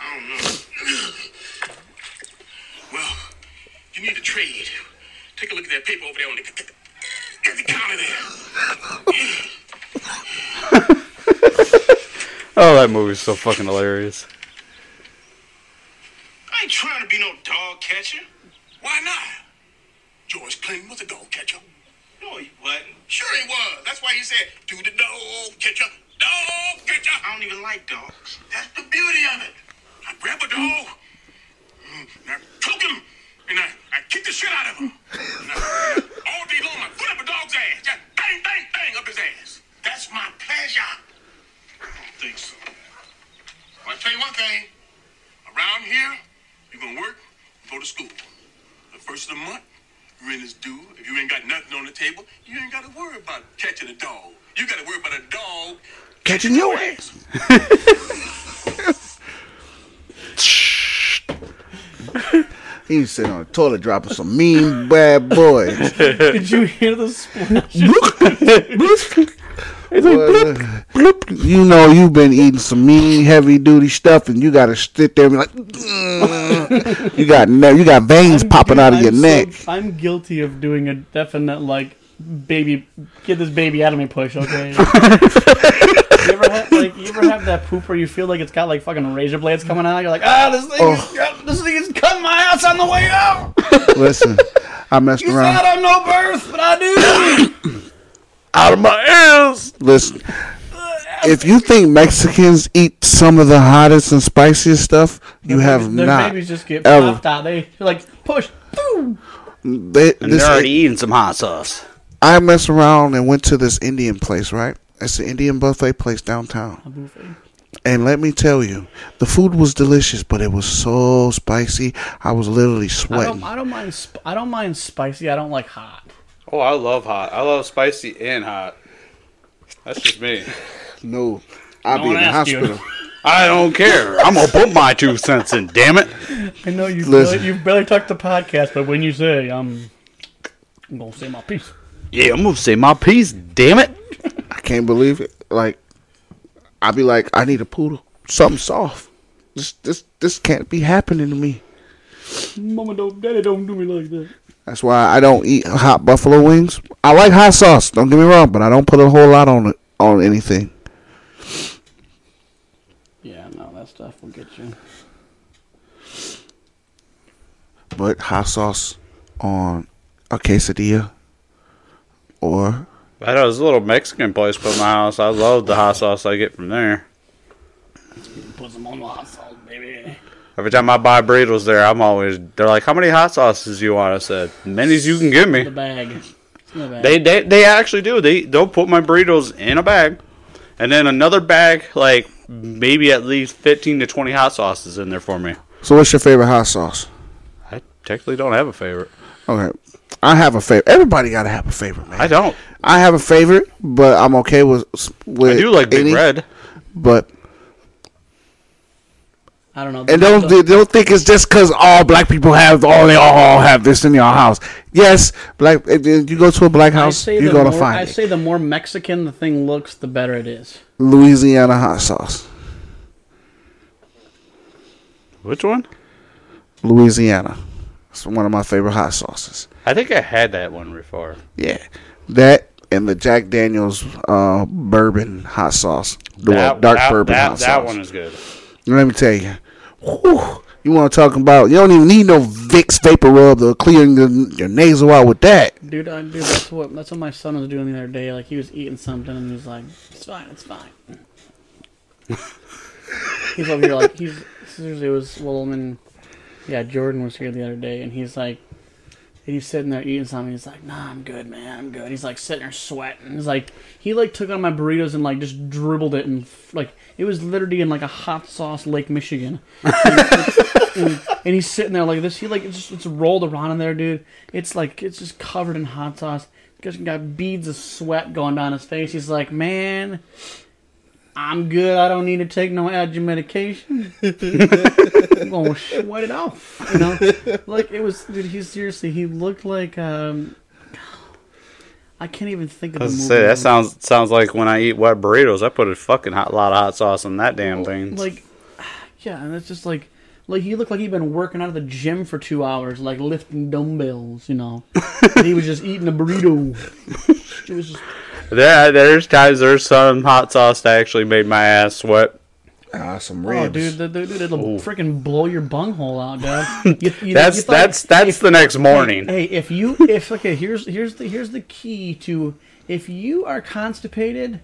I don't know. Well, you need to trade. Take a look at that paper over there on the counter there. Oh, that movie's so fucking hilarious. I ain't trying to be no dog catcher. Why not? George Clinton was a dog catcher. No, he wasn't. Sure he was. That's why he said, do the dog catcher. Dog catcher. I don't even like dogs. That's the beauty of it. I grab a dog, and I choke him, and I kick the shit out of him. And I, all day long, I put up a dog's ass. Just bang, bang, bang up his ass. That's my pleasure. I don't think so. Well, I'll tell you one thing. Around here, you're going to work and go to school. The first of the month, rent is due. If you ain't got nothing on the table, you ain't got to worry about catching a dog. You got to worry about a dog catching your ass. He was sitting on a toilet dropping some mean bad boys. Did you hear the splash? It's like, bloop, bloop. You know you've been eating some mean heavy duty stuff, and you gotta sit there and be like, you got veins popping out of your neck. I'm guilty of doing a definite like, baby, get this baby out of me push, okay? you ever have that poop where you feel like it's got like fucking razor blades coming out? You're like, this thing is cutting my ass on the way out. Listen, I messed around. You said I'm no birth, but I do. Out of my ass. Listen, if you think Mexicans eat some of the hottest and spiciest stuff, you have not. Their babies just get popped out. They're like, push. Boom. They're already eating some hot sauce. I messed around and went to this Indian place, right? It's an Indian buffet place downtown. A buffet. And let me tell you, the food was delicious, but it was so spicy. I was literally sweating. I don't mind spicy. I don't like hot. Oh, I love hot. I love spicy and hot. That's just me. No, I'll be in the hospital. I don't care. I'm going to put my 2 cents in, damn it. I know you barely talked the podcast, but when you say, I'm going to say my piece. Yeah, I'm going to say my piece, damn it. I can't believe it. Like, I'll be like, I need a poodle. Something soft. This can't be happening to me. Mama don't, daddy don't do me like that. That's why I don't eat hot buffalo wings. I like hot sauce, don't get me wrong, but I don't put a whole lot on it, on anything. Yeah, no, that stuff will get you. But hot sauce on a quesadilla or... I know, there's a little Mexican place by my house. I love the hot sauce I get from there. Put some on the hot sauce, baby. Every time I buy burritos there, they're like, how many hot sauces do you want? I said, many as you can give me. The bag. They actually do. They'll put my burritos in a bag, and then another bag, like maybe at least 15 to 20 hot sauces in there for me. So what's your favorite hot sauce? I technically don't have a favorite. Okay. I have a favorite. Everybody got to have a favorite, man. I don't. I have a favorite, but I'm okay with I do like Big Red. But... I don't know. And don't think it's just because all black people have all have this in your house. Yes, black. You go to a black house, you're gonna find it. I say the more Mexican the thing looks, the better it is. Louisiana hot sauce. Which one? Louisiana. It's one of my favorite hot sauces. I think I had that one before. Yeah, that. And the Jack Daniel's bourbon hot sauce, the dark bourbon hot sauce. That one is good. Let me tell you. Whew, you want to talk about... You don't even need no Vicks Vapor Rub to clear your nasal out with that. Dude, that's what my son was doing the other day. Like, he was eating something, and he was like, it's fine. He's over here like... Seriously, it was... Jordan was here the other day, and he's like... And he's sitting there eating something, he's like, nah, I'm good, man, I'm good. He's like sitting there sweating. He's like, he like took out my burritos and like just dribbled it, and like it was literally in like a hot sauce Lake Michigan. and he's sitting there like this. He like it's rolled around in there, dude. It's just covered in hot sauce. He's got beads of sweat going down his face. He's like, man, I'm good. I don't need to take no allergy medication. I'm going to sweat it off. You know? Like, it was... Dude, he seriously... He looked like... I can't even think of the movie. I was going to say, that sounds like when I eat wet burritos, I put a fucking lot of hot sauce on that damn thing. Like, yeah, and it's just like... Like, he looked like he'd been working out of the gym for 2 hours, like, lifting dumbbells, you know. And he was just eating a burrito. It was just... There's times there's some hot sauce that actually made my ass sweat. Some ribs. Oh, dude, it'll freaking blow your bunghole out, dude. That's the next morning. Hey, here's the key to, if you are constipated,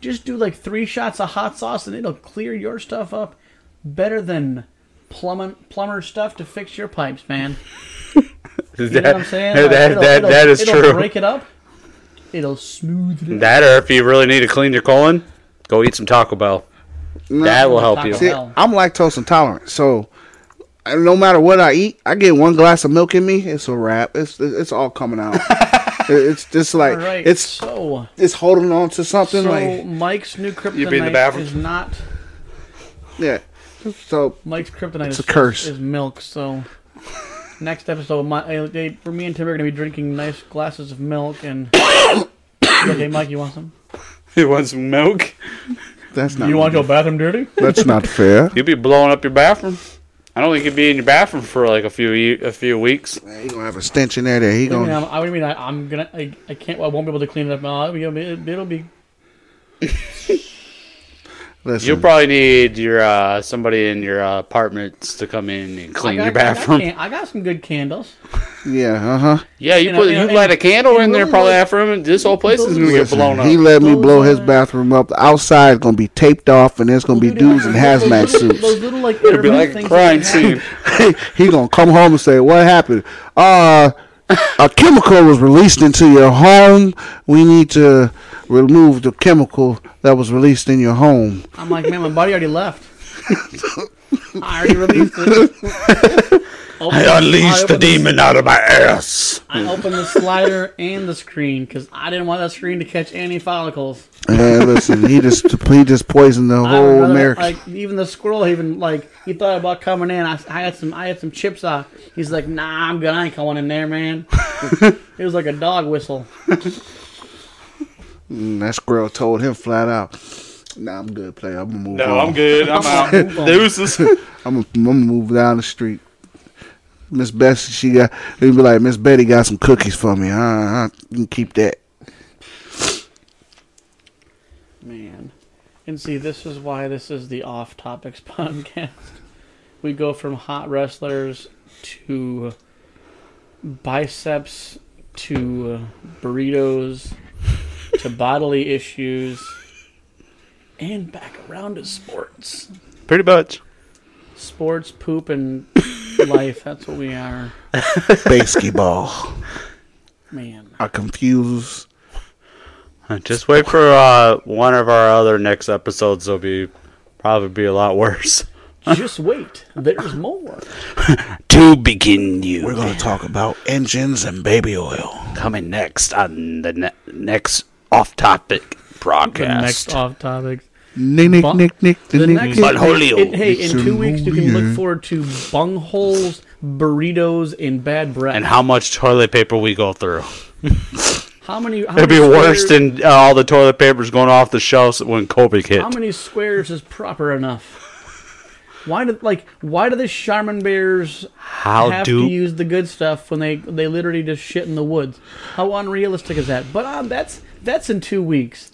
just do like 3 shots of hot sauce and it'll clear your stuff up better than plumber stuff to fix your pipes, man. You know what I'm saying? That is true. It'll break it up. It'll smooth it out. That, or if you really need to clean your colon, go eat some Taco Bell. That will help you. See, I'm lactose intolerant, so no matter what I eat, I get 1 glass of milk in me, it's a wrap. It's all coming out. It's just like, right, it's holding on to something. So like, Mike's new kryptonite is not... Yeah. So Mike's kryptonite is a curse. Is milk, so... Next episode, for me and Tim are going to be drinking nice glasses of milk. And okay, Mike, you want some? You want some milk? That's not. You want your bathroom dirty? That's not fair. You'll be blowing up your bathroom. I don't think you'll be in your bathroom for like a few weeks. You're gonna have a stench in there. I won't be able to clean it up. It'll be. Listen. You'll probably need your somebody in your apartments to come in and clean your bathroom. I got some good candles. Yeah, uh-huh. Yeah, you light a candle in there probably after him, and this whole place is going to get blown up. He let me blow his bathroom up. The outside is going to be taped off, and there's going to be dudes in hazmat suits. Those little, like, it'll be like a crime scene. He's going to come home and say, "What happened? A chemical was released into your home. We need to remove the chemical that was released in your home." I'm like, "Man, my body already left. I already released it. I unleashed the demon out of my ass. I opened the slider and the screen because I didn't want that screen to catch any follicles." Listen, he just poisoned the whole America. Like, even the squirrel, he thought about coming in. I had some chips out. He's like, "Nah, I'm good. I ain't going in there, man." It was like a dog whistle. That squirrel told him flat out, "Nah, I'm good, player. I'm gonna move on. No, I'm good. I'm out. Deuces. I'm gonna move down the street. Miss Bessie, he'd be like, "Miss Betty got some cookies for me. You can keep that." Man. And see, this is why this is the Off Topics Podcast. We go from hot wrestlers to biceps to burritos to bodily issues and back around to sports. Pretty much. Sports, poop, and... life. That's what we are. Basketball. Man. I confuse. Just wait for one of our other next episodes. Will be probably be a lot worse. Just wait. There's more. To begin you. We're going to talk about engines and baby oil. Coming next on the next off-topic broadcast. The next off-topic. In 2 weeks you can look forward to bungholes, burritos, and bad breath, and how much toilet paper we go through. It'll be worse than all the toilet papers going off the shelves when COVID hit. How many squares is proper enough? Why do the Charmin Bears have to use the good stuff when they literally just shit in the woods? How unrealistic is that? But that's in 2 weeks.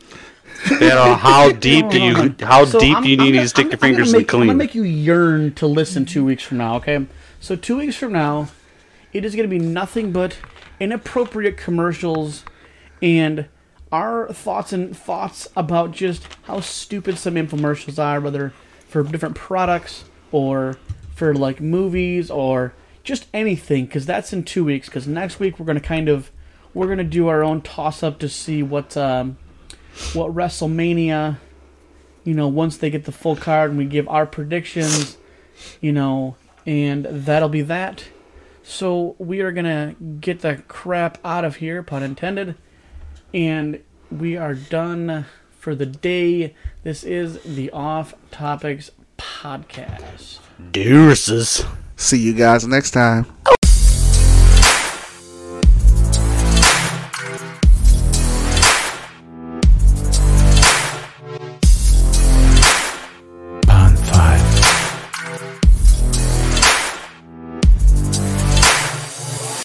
You know, how deep do you need to stick your fingers in to clean? I'm going to make you yearn to listen 2 weeks from now, okay? So 2 weeks from now, it is going to be nothing but inappropriate commercials and our thoughts about just how stupid some infomercials are, whether for different products or for, like, movies or just anything, because that's in 2 weeks, because next week we're going to do our own toss-up to see what WrestleMania, you know, once they get the full card and we give our predictions, you know, and that'll be that. So we are going to get the crap out of here, pun intended, and we are done for the day. This is the Off Topics Podcast. Deuces. See you guys next time.